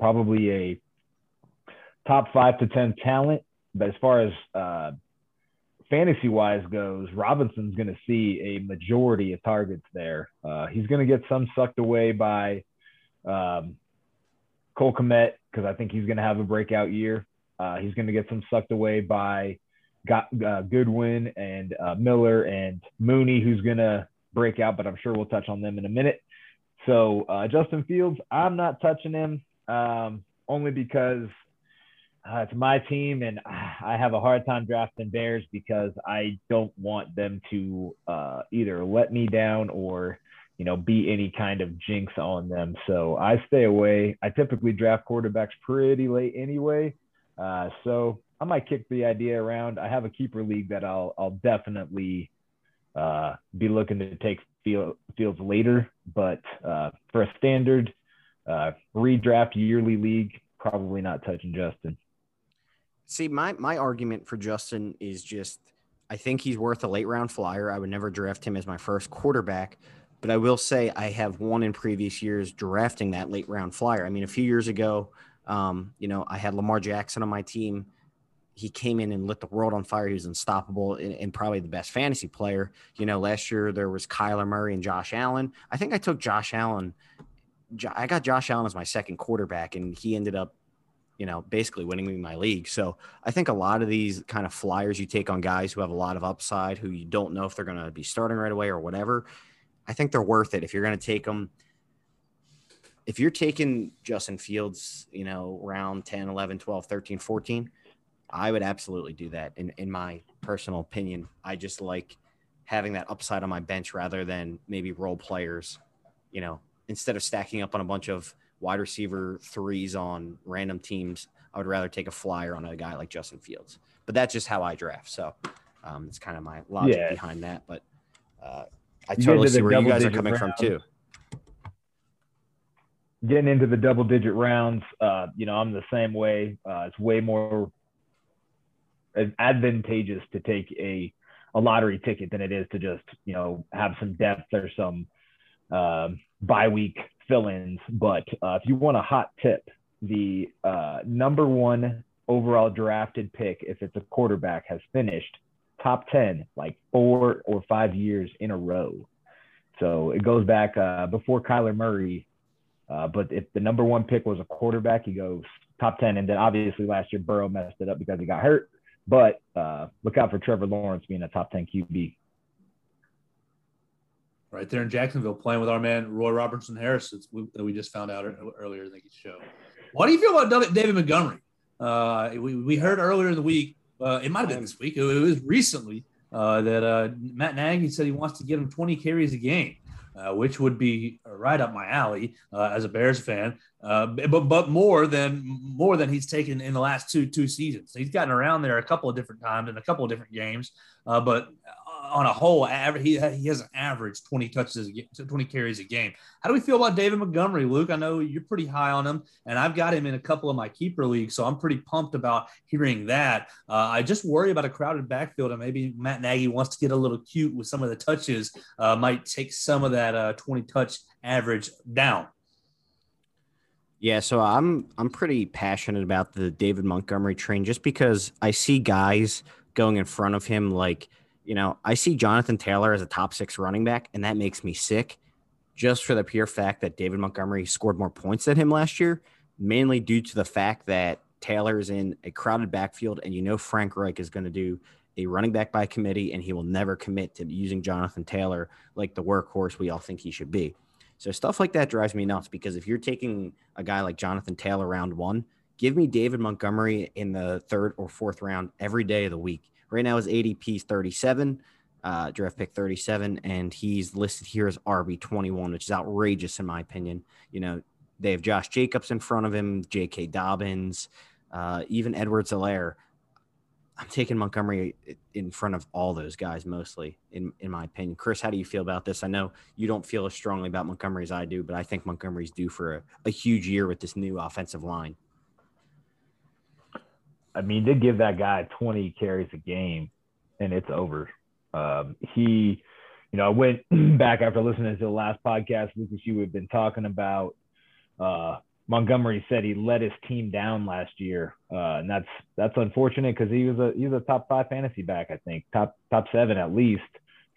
probably a top 5 to 10 talent. But as far as fantasy-wise goes, Robinson's going to see a majority of targets there. He's going to get some sucked away by Cole Kmet, because I think he's going to have a breakout year. He's going to get some sucked away by Goodwin and Miller and Mooney, who's going to break out, but I'm sure we'll touch on them in a minute. So Justin Fields, I'm not touching him. Only because it's my team, and I have a hard time drafting Bears because I don't want them to either let me down or, be any kind of jinx on them. So I stay away. I typically draft quarterbacks pretty late anyway. So I might kick the idea around. I have a keeper league that I'll definitely be looking to take Fields later, but for a standard redraft yearly league, probably not touching Justin. See, my argument for Justin is just, I think he's worth a late round flyer. I would never draft him as my first quarterback, but I will say I have won in previous years drafting that late round flyer. I mean, a few years ago, I had Lamar Jackson on my team. He came in and lit the world on fire. He was unstoppable and probably the best fantasy player. Last year there was Kyler Murray and Josh Allen. I think I took Josh Allen. I got Josh Allen as my second quarterback, and he ended up, basically winning me my league. So I think a lot of these kind of flyers you take on guys who have a lot of upside, who you don't know if they're going to be starting right away or whatever, I think they're worth it if you're going to take them. If you're taking Justin Fields, round 10, 11, 12, 13, 14, I would absolutely do that in my personal opinion. I just like having that upside on my bench rather than maybe role players, instead of stacking up on a bunch of wide receiver threes on random teams. I would rather take a flyer on a guy like Justin Fields, but that's just how I draft. So it's kind of my logic behind that, but I totally see where you guys are coming from too. Getting into the double digit rounds. I'm the same way. It's way more advantageous to take a lottery ticket than it is to just have some depth or some bye week fill-ins, but if you want a hot tip the number one overall drafted pick, if it's a quarterback, has finished top 10 like 4 or 5 years in a row. So it goes back before Kyler Murray. But if the number one pick was a quarterback, he goes top 10. And then obviously last year Burrow messed it up because he got hurt. But look out for Trevor Lawrence being a top 10 QB. Right there in Jacksonville, playing with our man Roy Robertson-Harris that we just found out earlier in the show. What do you feel about David Montgomery? We heard earlier in the week, it might have been this week, it was recently, that Matt Nagy said he wants to get him 20 carries a game, which would be right up my alley as a Bears fan, but more than he's taken in the last two seasons. So he's gotten around there a couple of different times in a couple of different games, but on a whole, he has an average 20 touches, 20 carries a game. How do we feel about David Montgomery, Luke? I know you're pretty high on him, and I've got him in a couple of my keeper leagues, so I'm pretty pumped about hearing that. I just worry about a crowded backfield, and maybe Matt Nagy wants to get a little cute with some of the touches, might take some of that 20-touch average down. Yeah, so I'm pretty passionate about the David Montgomery train just because I see guys going in front of him like – you know, I see Jonathan Taylor as a top 6 running back, and that makes me sick just for the pure fact that David Montgomery scored more points than him last year, mainly due to the fact that Taylor is in a crowded backfield, and you know Frank Reich is going to do a running back by committee, and he will never commit to using Jonathan Taylor like the workhorse we all think he should be. So stuff like that drives me nuts because if you're taking a guy like Jonathan Taylor round one, give me David Montgomery in the 3rd or 4th round every day of the week. Right now his ADP is 37, draft pick 37, and he's listed here as RB 21, which is outrageous in my opinion. You know, they have Josh Jacobs in front of him, J.K. Dobbins, even Edwards-Helaire. I'm taking Montgomery in front of all those guys mostly, in my opinion. Chris, how do you feel about this? I know you don't feel as strongly about Montgomery as I do, but I think Montgomery's due for a huge year with this new offensive line. I mean, they give that guy 20 carries a game, and it's over. He, you know, I went back after listening to the last podcast, Lucas, you had been talking about Montgomery said he let his team down last year, and that's unfortunate because he was a top 5 fantasy back, I think, top 7 at least.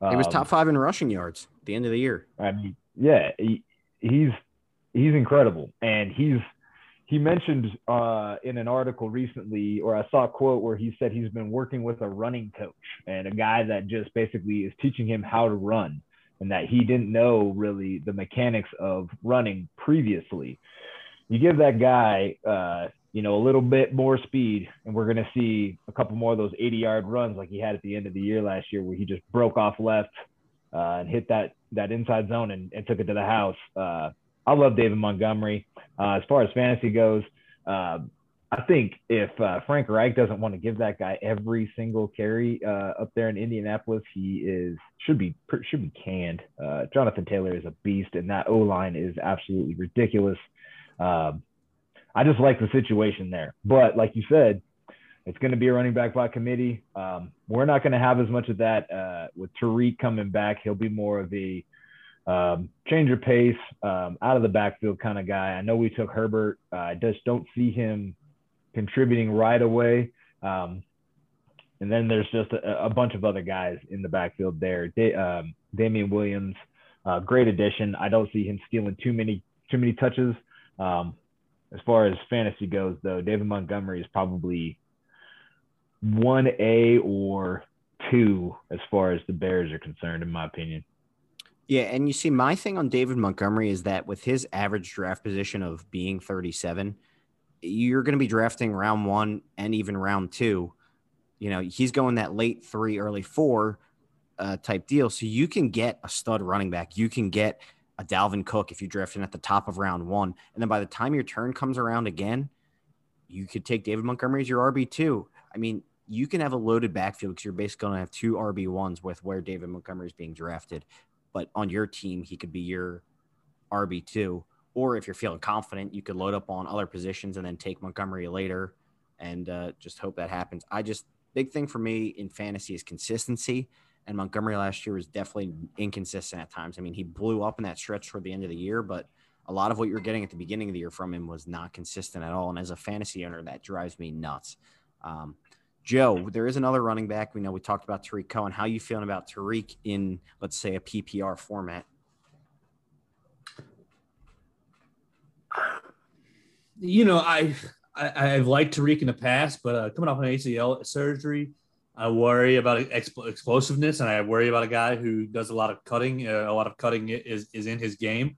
He was top 5 in rushing yards at the end of the year. I mean, yeah, he's incredible, and He mentioned in an article recently, or I saw a quote where he said he's been working with a running coach and a guy that just basically is teaching him how to run and that he didn't know really the mechanics of running previously. You give that guy, you know, a little bit more speed and we're going to see a couple more of those 80-yard runs like he had at the end of the year last year where he just broke off left and hit that inside zone and took it to the house. I love David Montgomery. As far as fantasy goes, I think if Frank Reich doesn't want to give that guy every single carry up there in Indianapolis, he should be canned. Jonathan Taylor is a beast, and that O-line is absolutely ridiculous. I just like the situation there. But like you said, it's going to be a running back by committee. We're not going to have as much of that with Tariq coming back. He'll be more of a change of pace, out of the backfield kind of guy. I know we took Herbert. I just don't see him contributing right away. And then there's just a bunch of other guys in the backfield there. Damian Williams, great addition. I don't see him stealing too many touches. As far as fantasy goes, though, David Montgomery is probably 1A or 2 as far as the Bears are concerned, in my opinion. Yeah, and you see, my thing on David Montgomery is that with his average draft position of being 37, you're going to be drafting round 1 and even round 2. You know, he's going that late 3, early 4 type deal. So you can get a stud running back. You can get a Dalvin Cook if you draft him at the top of round 1. And then by the time your turn comes around again, you could take David Montgomery as your RB2. I mean, you can have a loaded backfield because you're basically going to have 2 RB1s with where David Montgomery is being drafted. But on your team, he could be your RB2. Or if you're feeling confident, you could load up on other positions and then take Montgomery later and just hope that happens. Big thing for me in fantasy is consistency. And Montgomery last year was definitely inconsistent at times. I mean, he blew up in that stretch toward the end of the year, but a lot of what you were getting at the beginning of the year from him was not consistent at all. And as a fantasy owner, that drives me nuts. Joe, there is another running back. We know we talked about Tariq Cohen. How are you feeling about Tariq in, let's say, a PPR format? You know, I've liked Tariq in the past, but coming off an ACL surgery, I worry about explosiveness, and I worry about a guy who does a lot of cutting. A lot of cutting is in his game.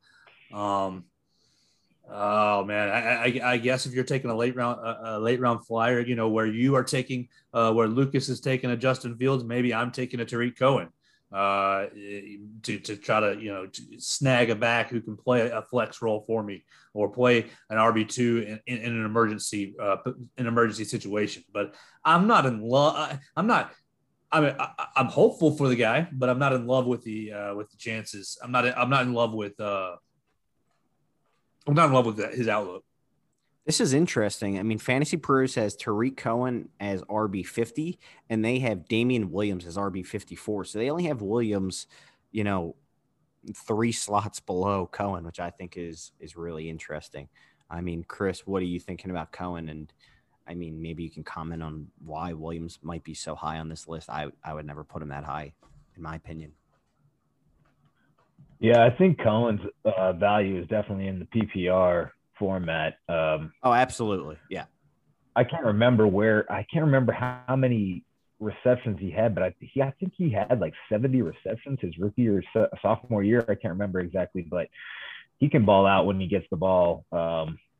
Oh man, I guess if you're taking a late round flyer, you know, where you are taking where Lucas is taking a Justin Fields, maybe I'm taking a Tariq Cohen to try to, you know, to snag a back who can play a flex role for me or play an RB2 in an emergency situation. But I'm not in love. I'm hopeful for the guy, but I'm not in love with the chances. I'm not in love with his outlook. This is interesting. I mean, Fantasy Pros has Tariq Cohen as RB50, and they have Damian Williams as RB54. So they only have Williams, you know, 3 slots below Cohen, which I think is really interesting. I mean, Chris, what are you thinking about Cohen? And, I mean, maybe you can comment on why Williams might be so high on this list. I would never put him that high, in my opinion. Yeah, I think Cohen's value is definitely in the PPR format. Oh, absolutely. Yeah. I can't remember how many receptions he had, but I think he had like 70 receptions his rookie or sophomore year. I can't remember exactly, but he can ball out when he gets the ball out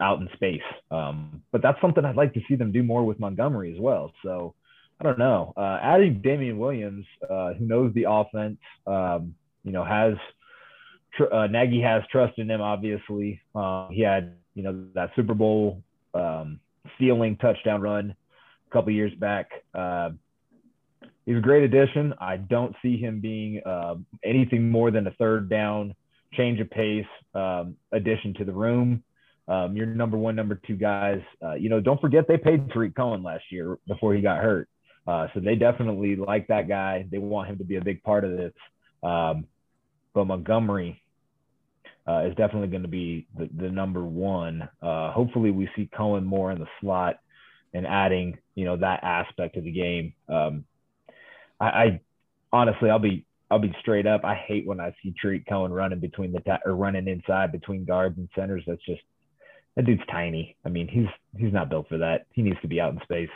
in space. But that's something I'd like to see them do more with Montgomery as well. So I don't know. Adding Damian Williams, who knows the offense, you know, Nagy has trust in him, obviously. He had, you know, that Super Bowl ceiling touchdown run a couple years back. He's a great addition. I don't see him being anything more than a third down, change of pace addition to the room. Your number one, number two guys, you know, don't forget they paid Tariq Cohen last year before he got hurt. So they definitely like that guy. They want him to be a big part of this. But Montgomery is definitely going to be the number one. Hopefully we see Cohen more in the slot and adding, you know, that aspect of the game. I honestly, I'll be straight up. I hate when I see Tariq Cohen running inside between guards and centers. That dude's tiny. I mean, he's not built for that. He needs to be out in space.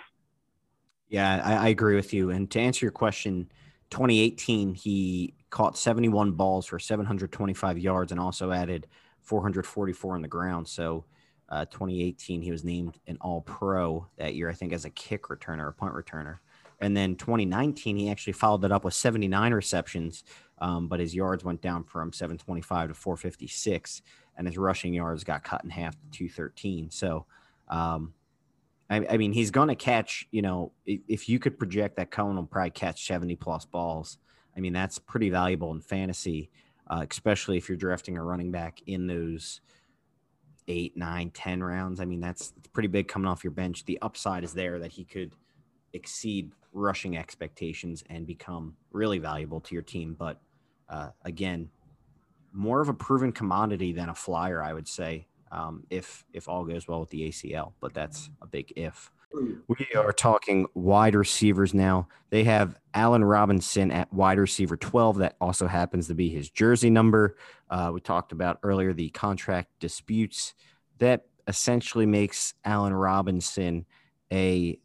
Yeah, I agree with you. And to answer your question, 2018, he caught 71 balls for 725 yards and also added 444 on the ground. So 2018, he was named an All-Pro that year, I think, as a kick returner, a punt returner. And then 2019, he actually followed that up with 79 receptions, but his yards went down from 725 to 456, and his rushing yards got cut in half to 213. So, I mean, he's going to catch, you know, if you could project that Cohen will probably catch 70-plus balls. I mean, that's pretty valuable in fantasy, especially if you're drafting a running back in those 8, 9, 10 rounds. I mean, that's pretty big coming off your bench. The upside is there that he could exceed rushing expectations and become really valuable to your team. But, again, more of a proven commodity than a flyer, I would say. If all goes well with the ACL, but that's a big if. We are talking wide receivers now. They have Allen Robinson at wide receiver 12. That also happens to be his jersey number. We talked about earlier the contract disputes. That essentially makes Allen Robinson a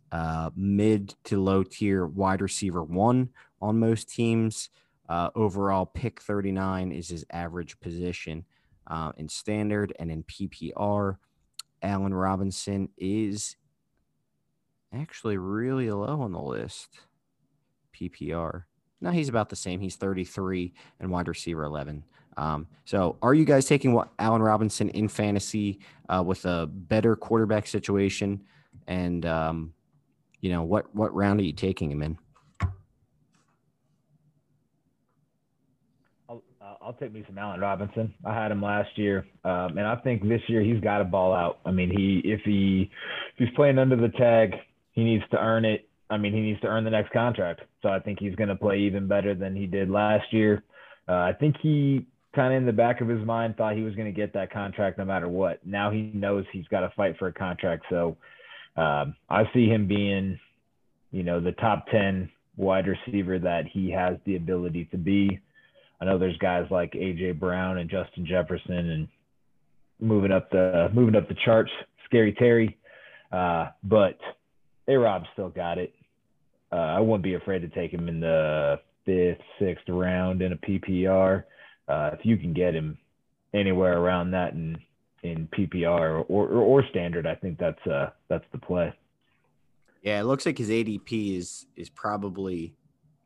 mid to low tier wide receiver 1 on most teams. Overall, pick 39 is his average position. In standard and in PPR, Allen Robinson is actually really low on the list. PPR. No, he's about the same. He's 33 and wide receiver 11. So are you guys taking Allen Robinson in fantasy with a better quarterback situation? And, you know, what round are you taking him in? I'll take me some Allen Robinson. I had him last year, and I think this year he's got to ball out. I mean, if he's playing under the tag, he needs to earn it. I mean, he needs to earn the next contract. So I think he's going to play even better than he did last year. I think he kind of in the back of his mind thought he was going to get that contract no matter what. Now he knows he's got to fight for a contract. So I see him being, you know, the top 10 wide receiver that he has the ability to be. I know there's guys like A.J. Brown and Justin Jefferson and moving up the charts, Scary Terry. But A-Rob still got it. I wouldn't be afraid to take him in the 5th, 6th round in a PPR. If you can get him anywhere around that in PPR or standard, I think that's the play. Yeah, it looks like his ADP is probably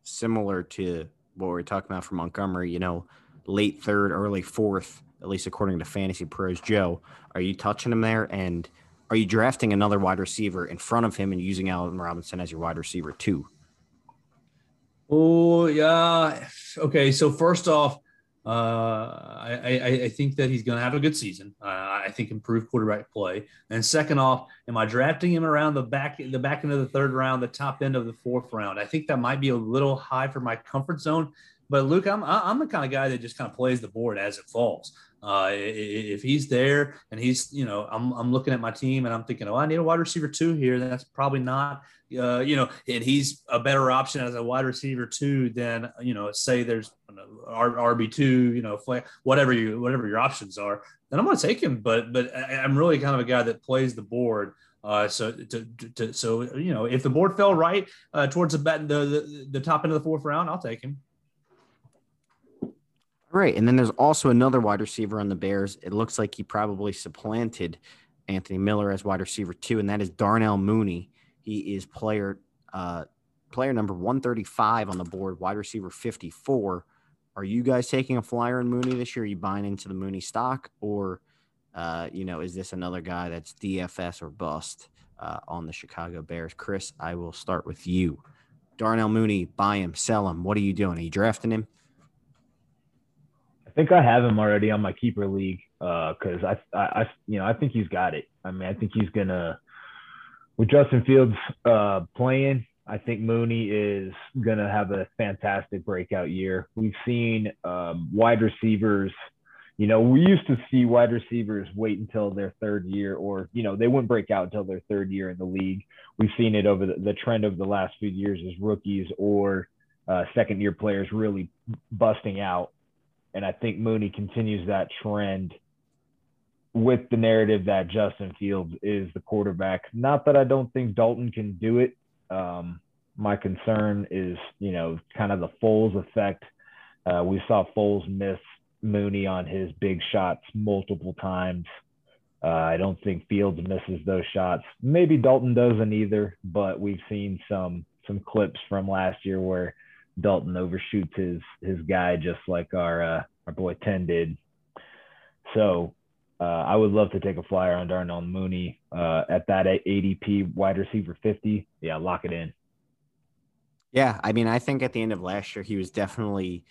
similar to what we were talking about for Montgomery, you know, late 3rd, early 4th, at least according to Fantasy Pros. Joe, are you touching him there? And are you drafting another wide receiver in front of him and using Allen Robinson as your wide receiver too? Oh, yeah. Okay, so first off, I think that he's going to have a good season. I think improved quarterback play. And second off, am I drafting him around the back end of the 3rd round, the top end of the 4th round? I think that might be a little high for my comfort zone. But Luke, I'm the kind of guy that just kind of plays the board as it falls. If he's there and he's, you know, I'm looking at my team and I'm thinking, oh, I need a wide receiver 2 here. That's probably not, you know, and he's a better option as a wide receiver 2 than, you know, say there's RB2, you know, whatever your options are, then I'm going to take him. But I'm really kind of a guy that plays the board. So you know, if the board fell right towards the top end of the 4th round, I'll take him. Right, and then there's also another wide receiver on the Bears. It looks like he probably supplanted Anthony Miller as wide receiver 2, and that is Darnell Mooney. He is player number 135 on the board, wide receiver 54. Are you guys taking a flyer on Mooney this year? Are you buying into the Mooney stock, or you know, is this another guy that's DFS or bust on the Chicago Bears? Chris, I will start with you. Darnell Mooney, buy him, sell him. What are you doing? Are you drafting him? I think I have him already on my keeper league because I you know, I think he's got it. I mean, I think he's gonna, with Justin Fields playing, I think Mooney is gonna have a fantastic breakout year. We've seen wide receivers, you know, we used to see wide receivers wait until their 3rd year, or you know, they wouldn't break out until their 3rd year in the league. We've seen it over the trend over the last few years is rookies or 2nd year players really busting out. And I think Mooney continues that trend with the narrative that Justin Fields is the quarterback. Not that I don't think Dalton can do it. My concern is, you know, kind of the Foles effect. We saw Foles miss Mooney on his big shots multiple times. I don't think Fields misses those shots. Maybe Dalton doesn't either, but we've seen some clips from last year where Dalton overshoots his guy just like our boy 10 did. So I would love to take a flyer on Darnell Mooney at that ADP wide receiver 50. Yeah, lock it in. Yeah, I mean, I think at the end of last year, he was definitely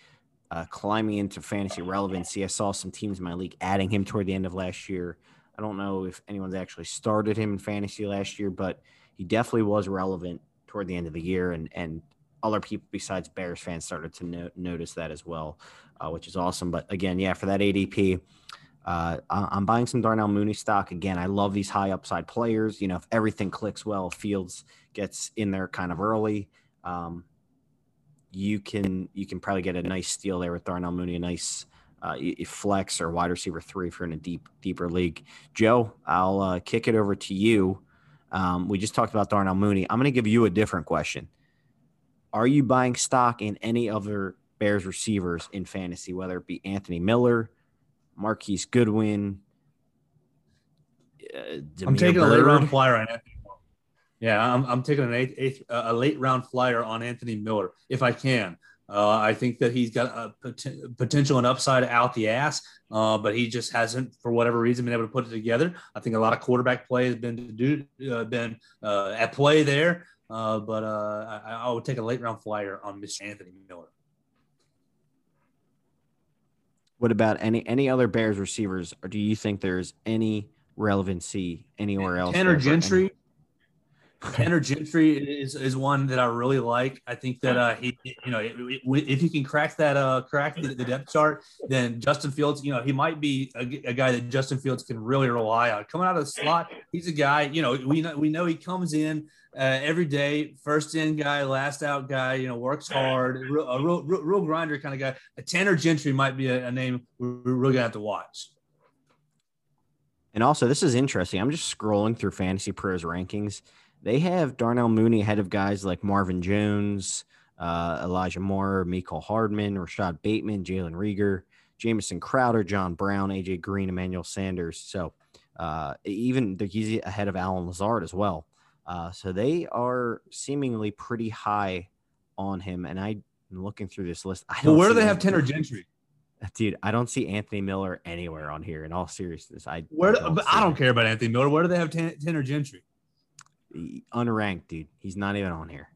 climbing into fantasy relevancy. I saw some teams in my league adding him toward the end of last year. I don't know if anyone's actually started him in fantasy last year, but he definitely was relevant toward the end of the year, and other people besides Bears fans started to notice that as well, which is awesome. But again, yeah, for that ADP, I'm buying some Darnell Mooney stock. Again, I love these high upside players. You know, if everything clicks well, Fields gets in there kind of early. You can probably get a nice steal there with Darnell Mooney, a nice flex or wide receiver 3 if you're in a deeper league. Joe, I'll kick it over to you. We just talked about Darnell Mooney. I'm going to give you a different question. Are you buying stock in any other Bears receivers in fantasy, whether it be Anthony Miller, Marquise Goodwin? I'm taking a late round flyer on Anthony Miller. Yeah, I'm taking an a late round flyer on Anthony Miller if I can. I think that he's got a potential and upside out the ass, but he just hasn't, for whatever reason, been able to put it together. I think a lot of quarterback play has been at play there. But I would take a late-round flyer on Mr. Anthony Miller. What about any other Bears receivers, or do you think there's any relevancy anywhere else? Tanner Gentry. Tanner Gentry is one that I really like. I think that if he can crack that the depth chart, then Justin Fields, he might be a guy that Justin Fields can really rely on. Coming out of the slot, he's a guy, we know he comes in every day, first in guy, last out guy, works hard, a real grinder kind of guy. A Tanner Gentry might be a name we're really gonna have to watch. And also, this is interesting. I'm just scrolling through Fantasy Pros rankings. They have Darnell Mooney ahead of guys like Marvin Jones, Elijah Moore, Mecole Hardman, Rashad Bateman, Jalen Reagor, Jamison Crowder, John Brown, AJ Green, Emmanuel Sanders. So he's ahead of Allen Lazard as well. So they are seemingly pretty high on him. And I'm looking through this list. Where do they have Tanner Gentry? Dude, I don't see Anthony Miller anywhere on here. In all seriousness, I don't care about Anthony Miller. Where do they have Tanner Gentry? Unranked, dude. He's not even on here.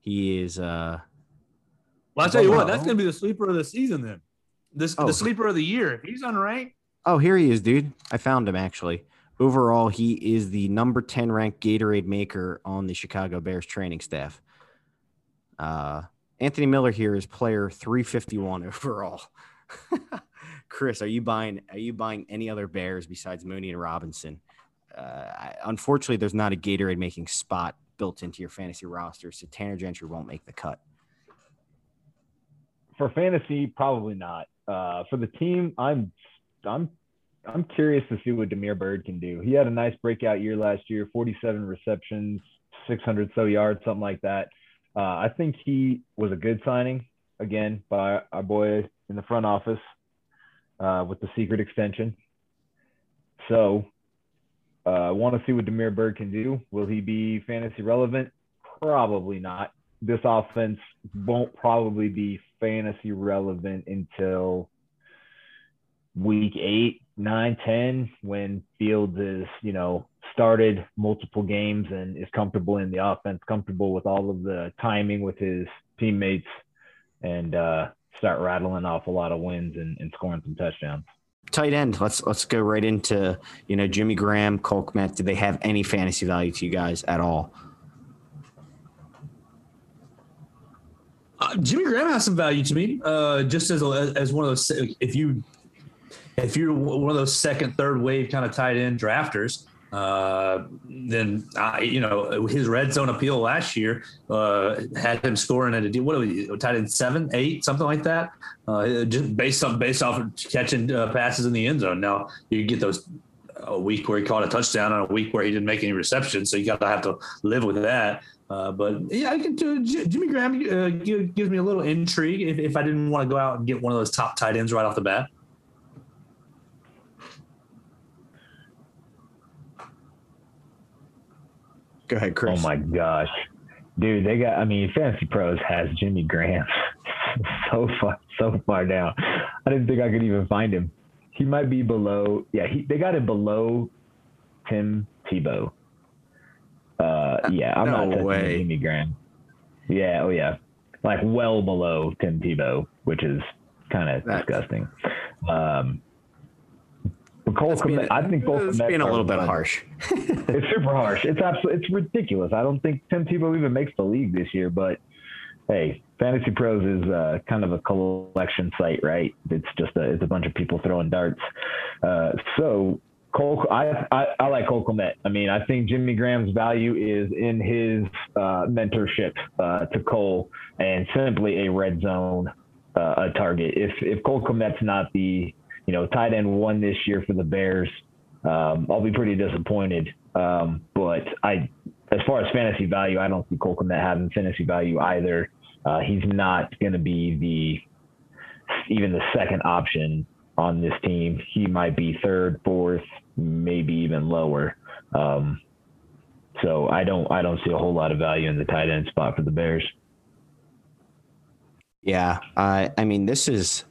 He is. Well, I'll tell you what, that's going to be the sleeper of the season then. The sleeper of the year. He's unranked. Oh, here he is, dude. I found him actually. Overall, he is the number 10 ranked Gatorade maker on the Chicago Bears training staff. Anthony Miller here is player 351 overall. Chris, are you buying any other Bears besides Mooney and Robinson? Unfortunately, there's not a Gatorade making spot built into your fantasy roster, so Tanner Gentry won't make the cut. For fantasy, probably not. For the team, I'm curious to see what Damier Byrd can do. He had a nice breakout year last year, 47 receptions, 600 so yards, something like that. I think he was a good signing again by our boy in the front office with the secret extension. So I want to see what Damier Byrd can do. Will he be fantasy relevant? Probably not. This offense won't probably be fantasy relevant until week 8, 9, 10, when Fields is, started multiple games and is comfortable in the offense, comfortable with all of the timing with his teammates, and start rattling off a lot of wins and scoring some touchdowns. Tight end. Let's go right into, Jimmy Graham, Cole Kmet. Do they have any fantasy value to you guys at all? Jimmy Graham has some value to me. Just as one of those, if you're one of those second, third wave kind of tight end drafters, then his red zone appeal last year had him scoring at tight end 7, 8, something like that. Just based off of catching passes in the end zone. Now you get those a week where he caught a touchdown and a week where he didn't make any receptions, so you got to have to live with that. But yeah, I can do Jimmy Graham gives me a little intrigue if I didn't want to go out and get one of those top tight ends right off the bat. Go ahead, Chris. Oh, my gosh. Dude, Fantasy Pros has Jimmy Graham so far down. I didn't think I could even find him. He might be below. Yeah, they got it below Tim Tebow. I'm not touching Jimmy Graham. Yeah, oh, yeah. Like well below Tim Tebow, which is kind of disgusting. It's being a little bit harsh. It's super harsh. It's ridiculous. I don't think Tim Tebow even makes the league this year, but hey, Fantasy Pros is kind of a collection site, right? It's just it's a bunch of people throwing darts. So Cole, I like Cole Kmet. I think Jimmy Graham's value is in his mentorship to Cole, and simply a red zone a target. If Cole Kmet's not the tight end one this year for the Bears, I'll be pretty disappointed. But as far as fantasy value, I don't see Cole Kmet having fantasy value either. He's not going to be even the second option on this team. He might be third, fourth, maybe even lower. So I don't see a whole lot of value in the tight end spot for the Bears. Yeah, this is.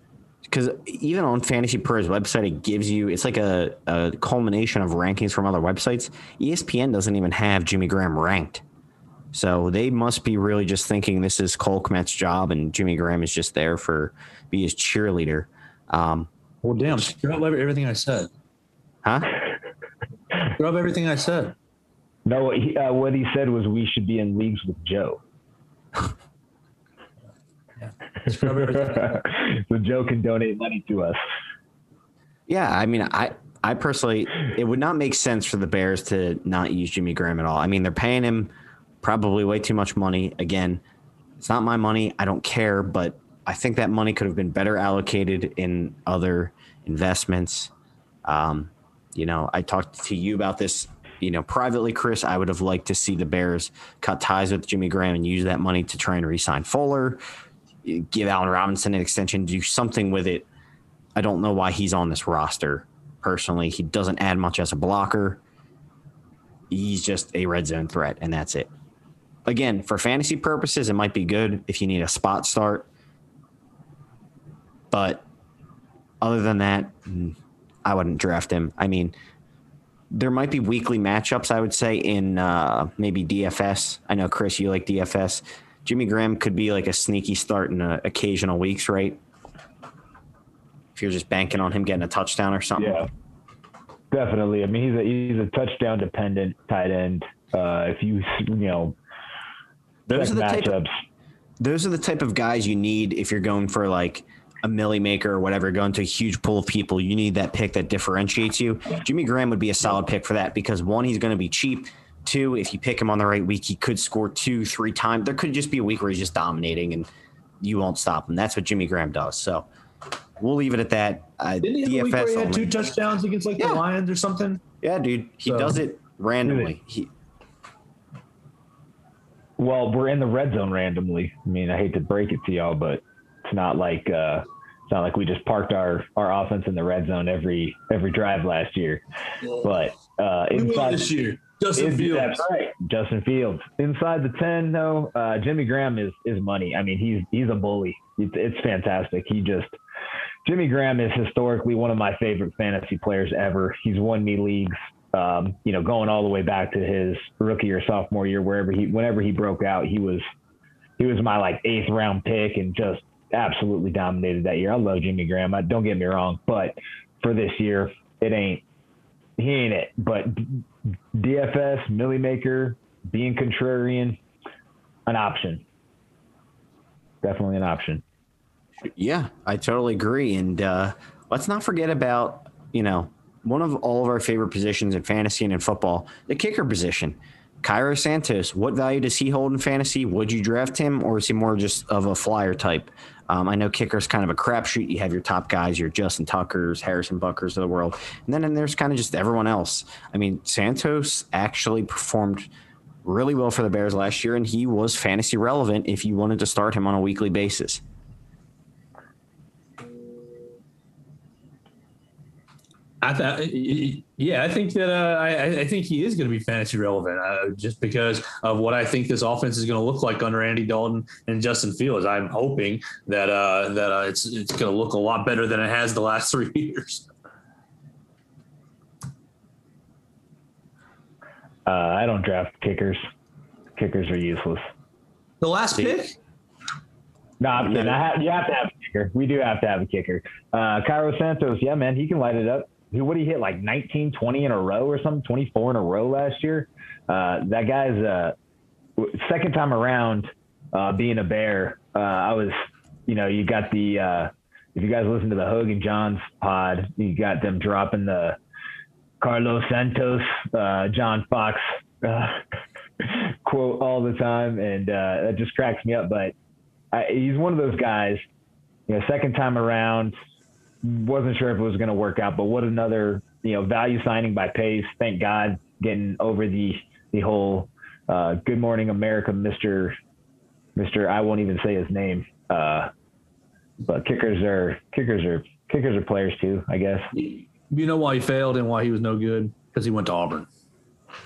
Because even on Fantasy Pros website, it gives you – it's like a culmination of rankings from other websites. ESPN doesn't even have Jimmy Graham ranked. So they must be really just thinking this is Cole Kmet's job and Jimmy Graham is just there to be his cheerleader. Well, damn, screw up everything I said. Huh? Screw up everything I said. No, what he said was we should be in leagues with Joe. So Joe can donate money to us. Yeah, I mean, I personally, it would not make sense for the Bears to not use Jimmy Graham at all. I mean, they're paying him probably way too much money. Again, it's not my money. I don't care, but I think that money could have been better allocated in other investments. You know, I talked to you about this, you know, privately, Chris. I would have liked to see the Bears cut ties with Jimmy Graham and use that money to try and re-sign Fuller, give Allen Robinson an extension, do something with it. I don't know why he's on this roster. Personally, he doesn't add much as a blocker. He's just a red zone threat, and that's it. Again, for fantasy purposes, it might be good if you need a spot start. But other than that, I wouldn't draft him. I mean, there might be weekly matchups, I would say, in maybe DFS. I know, Chris, you like DFS. Jimmy Graham could be like a sneaky start in occasional weeks, right? If you're just banking on him getting a touchdown or something. Yeah, definitely. I mean, he's a touchdown dependent tight end. If you know, those are the matchups. Those are the type of guys you need if you're going for like a milli maker or whatever, going to a huge pool of people. You need that pick that differentiates you. Jimmy Graham would be a solid pick for that because one, he's going to be cheap. Two, if you pick him on the right week, he could score 2-3 times. There could just be a week where he's just dominating and you won't stop him. That's what Jimmy Graham does. So we'll leave it at that. Didn't he have a week where he had 2 touchdowns against like the Lions or something? Yeah, dude. He does it randomly. Well, we're in the red zone randomly. I mean, I hate to break it to y'all, but it's not like we just parked our offense in the red zone every drive last year. But inside this year, Justin Fields. That's right, Justin Fields. Inside the 10, though, Jimmy Graham is money. I mean, he's a bully. It's fantastic. Jimmy Graham is historically one of my favorite fantasy players ever. He's won me leagues, you know, going all the way back to his rookie or sophomore year, whenever he broke out, he was my like 8th round pick and just absolutely dominated that year. I love Jimmy Graham. Don't get me wrong, but for this year, he ain't it. But DFS, milli maker, being contrarian, an option. Definitely an option. Yeah, I totally agree. And let's not forget about, you know, one of all of our favorite positions in fantasy and in football, the kicker position. Cairo Santos, what value does he hold in fantasy? Would you draft him, or is he more just of a flyer type? I know kicker's kind of a crapshoot. You have your top guys, your Justin Tuckers, Harrison Buckers of the world. And then there's kind of just everyone else. I mean, Santos actually performed really well for the Bears last year, and he was fantasy relevant if you wanted to start him on a weekly basis. I think he is going to be fantasy relevant just because of what I think this offense is going to look like under Andy Dalton and Justin Fields. I'm hoping that it's going to look a lot better than it has the last 3 years. I don't draft kickers. Kickers are useless. The last pick? No, I'm kidding. You have to have a kicker. We do have to have a kicker. Cairo Santos, yeah, man, he can light it up. What did he hit, like 19, 20 in a row or something, 24 in a row last year? That guy's second time around being a Bear. I was, you know, you got the if you guys listen to the Hogan Johns pod, you got them dropping the Carlos Santos, John Fox quote all the time, and that just cracks me up. But he's one of those guys, you know, second time around. Wasn't sure if it was going to work out, but what another, you know, value signing by Pace. Thank God, getting over the whole Good Morning America, Mr. I won't even say his name. But kickers are players too, I guess. You know why he failed and why he was no good? Because he went to Auburn.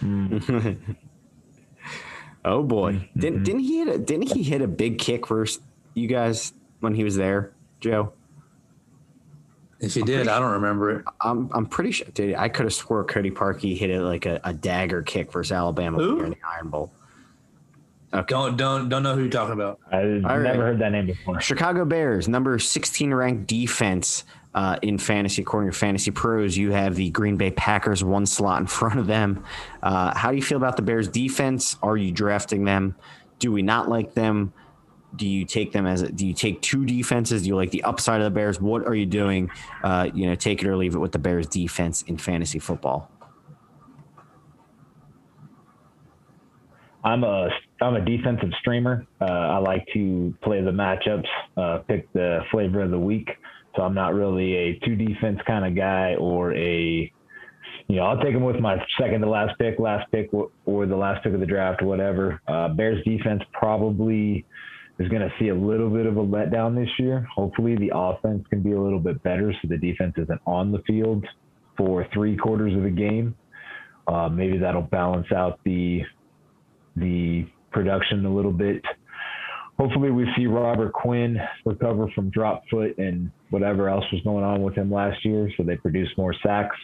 Mm. Oh boy! Mm-hmm. Didn't he hit a big kick versus you guys when he was there, Joe? If he did, I don't remember it. I'm pretty sure, dude. I could have swore Cody Parkey hit it like a dagger kick versus Alabama in the Iron Bowl. Okay. Don't know who you're talking about. I've never heard that name before. Chicago Bears, number 16 ranked defense in fantasy. According to Fantasy Pros, you have the Green Bay Packers one slot in front of them. How do you feel about the Bears defense? Are you drafting them? Do we not like them? Do you take them do you take two defenses? Do you like the upside of the Bears? What are you doing? Take it or leave it with the Bears defense in fantasy football. I'm a defensive streamer. I like to play the matchups, pick the flavor of the week. So I'm not really a two defense kind of guy or I'll take them with my second to last pick or the last pick of the draft, whatever. Bears defense probably is going to see a little bit of a letdown this year. Hopefully the offense can be a little bit better so the defense isn't on the field for three quarters of the game. Maybe that'll balance out the production a little bit. Hopefully we see Robert Quinn recover from drop foot and whatever else was going on with him last year, so they produce more sacks.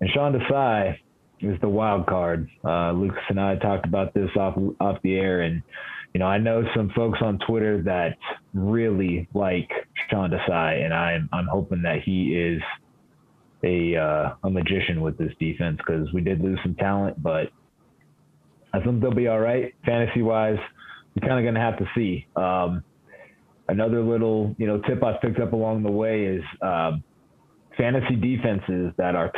And Sean Desai is the wild card. Lucas and I talked about this off the air, and I know some folks on Twitter that really like Sean Desai, and I'm hoping that he is a magician with this defense, because we did lose some talent, but I think they'll be all right fantasy-wise. We're kind of going to have to see. Another little, tip I've picked up along the way is fantasy defenses that are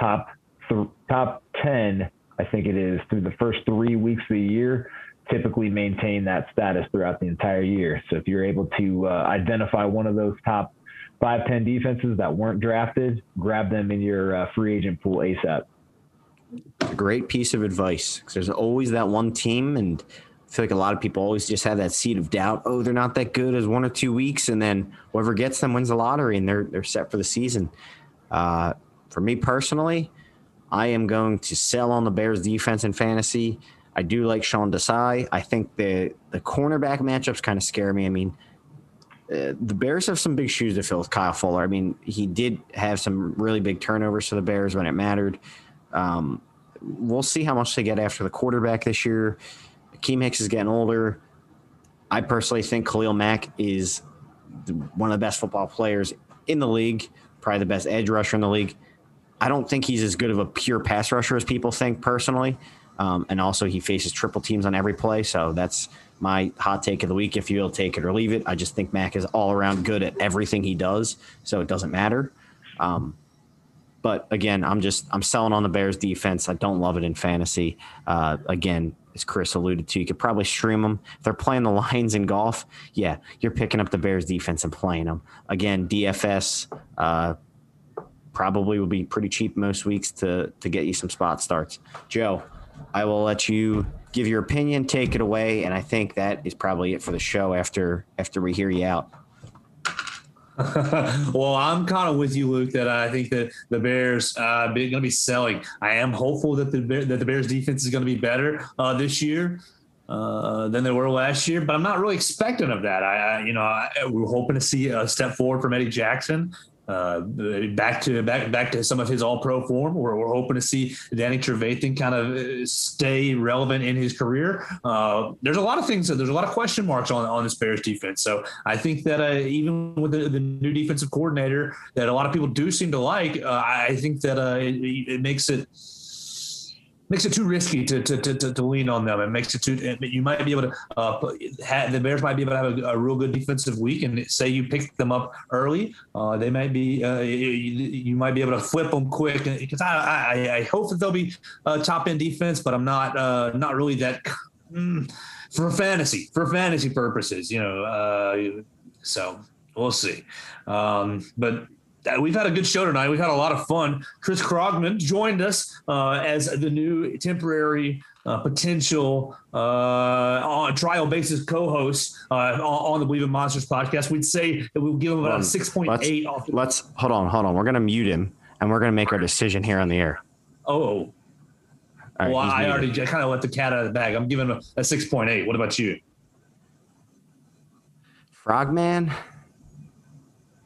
top 10, I think it is, through the first 3 weeks of the year, typically maintain that status throughout the entire year. So if you're able to identify one of those top 5-10 defenses that weren't drafted, grab them in your free agent pool ASAP. A great piece of advice, because there's always that one team, and I feel like a lot of people always just have that seed of doubt. Oh, they're not that good as 1 or 2 weeks, and then whoever gets them wins the lottery, and they're set for the season. For me personally, I am going to sell on the Bears defense in fantasy. I do like Sean Desai. I think the cornerback matchups kind of scare me. I mean, the Bears have some big shoes to fill with Kyle Fuller. I mean, he did have some really big turnovers for the Bears when it mattered. We'll see how much they get after the quarterback this year. Akim Hicks is getting older. I personally think Khalil Mack is one of the best football players in the league, probably the best edge rusher in the league. I don't think he's as good of a pure pass rusher as people think personally. And also he faces triple teams on every play. So that's my hot take of the week. If you'll take it or leave it, I just think Mack is all around good at everything he does. So it doesn't matter. But again, I'm selling on the Bears defense. I don't love it in fantasy. Again, as Chris alluded to, you could probably stream them. If they're playing the Lions in golf, yeah, you're picking up the Bears defense and playing them. Again, DFS probably will be pretty cheap most weeks to get you some spot starts. Joe, I will let you give your opinion, take it away, and I think that is probably it for the show after we hear you out. Well, I'm kind of with you, Luke, that I think that the Bears are going to be selling. I am hopeful that the Bears defense is going to be better this year than they were last year, but I'm not really expecting of that. We're hoping to see a step forward from Eddie Jackson. Back to some of his all-pro form. We're hoping to see Danny Trevathan kind of stay relevant in his career. There's a lot of things. There's a lot of question marks on this Bears defense. So I think that even with the new defensive coordinator that a lot of people do seem to like, I think that it makes it. Makes it too risky to lean on them. It makes it too. You might be able to. The Bears might be able to have a real good defensive week, and say you pick them up early, they might be. You might be able to flip them quick. Because I hope that they'll be top end defense, but I'm not really that for fantasy purposes. So we'll see. But. We've had a good show tonight. We've had a lot of fun. Chris Krogman joined us as the new temporary potential on trial basis co-host on the Believe in Monsters podcast. We'd say that we'll give him about 6.8. Hold on. We're going to mute him, and we're going to make our decision here on the air. Oh. Right, well, I kind of let the cat out of the bag. I'm giving him a 6.8. What about you? Frogman,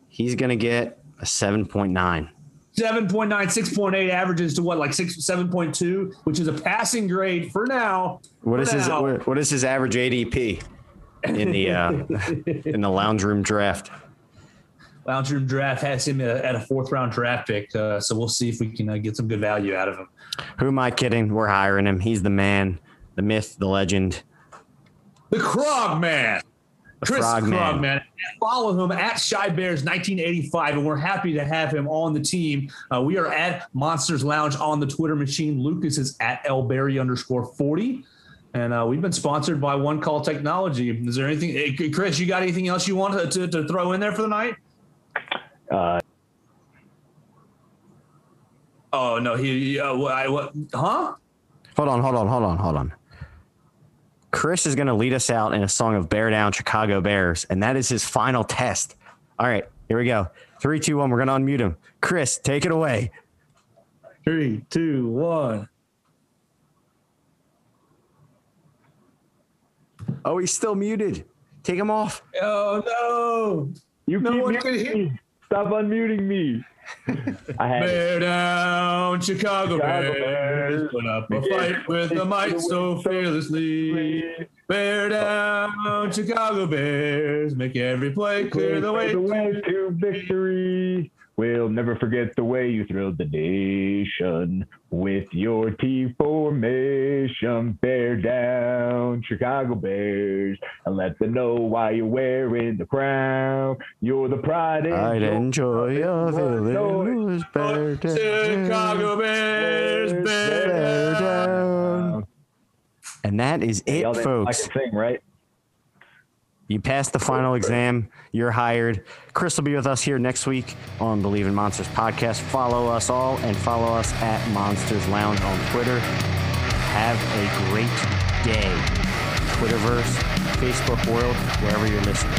he's going to get – a 7.9. 7.9, 6.8 averages to what, like 6, 7.2, which is a passing grade for now. What is his average ADP in the in the lounge room draft? Lounge room draft has him at a fourth round draft pick, so we'll see if we can get some good value out of him. Who am I kidding? We're hiring him. He's the man, the myth, the legend, the Krogman. Chris Krogman. Follow him at Shy Bears 1985, and we're happy to have him on the team. We are at Monsters Lounge on the Twitter machine. Lucas is at lberry_40, and we've been sponsored by One Call Technology. Is there anything, Chris? You got anything else you want to throw in there for the night? Oh no, he. What? Huh? Hold on. Chris is going to lead us out in a song of Bear Down Chicago Bears, and that is his final test. All right, here we go. 3, 2, 1. We're going to unmute him. Chris, take it away. 3, 2, 1. Oh, he's still muted. Take him off. Oh, no. No one can hear me. Stop unmuting me. Bear down, Chicago Bears. Put up a fight with the might so fearlessly. Bear down, Chicago Bears. Make every play clear the way to victory. We'll never forget the way you thrilled the nation with your T formation. Bear down, Chicago Bears, and let them know why you're wearing the crown. You're the pride and joy of Illinois. Bear down, Chicago Bears. Bear down. And that is it, folks. I can sing, right? You passed the final exam. You're hired. Chris will be with us here next week on Believe in Monsters podcast. Follow us all and follow us at Monsters Lounge on Twitter. Have a great day. Twitterverse, Facebook world, wherever you're listening.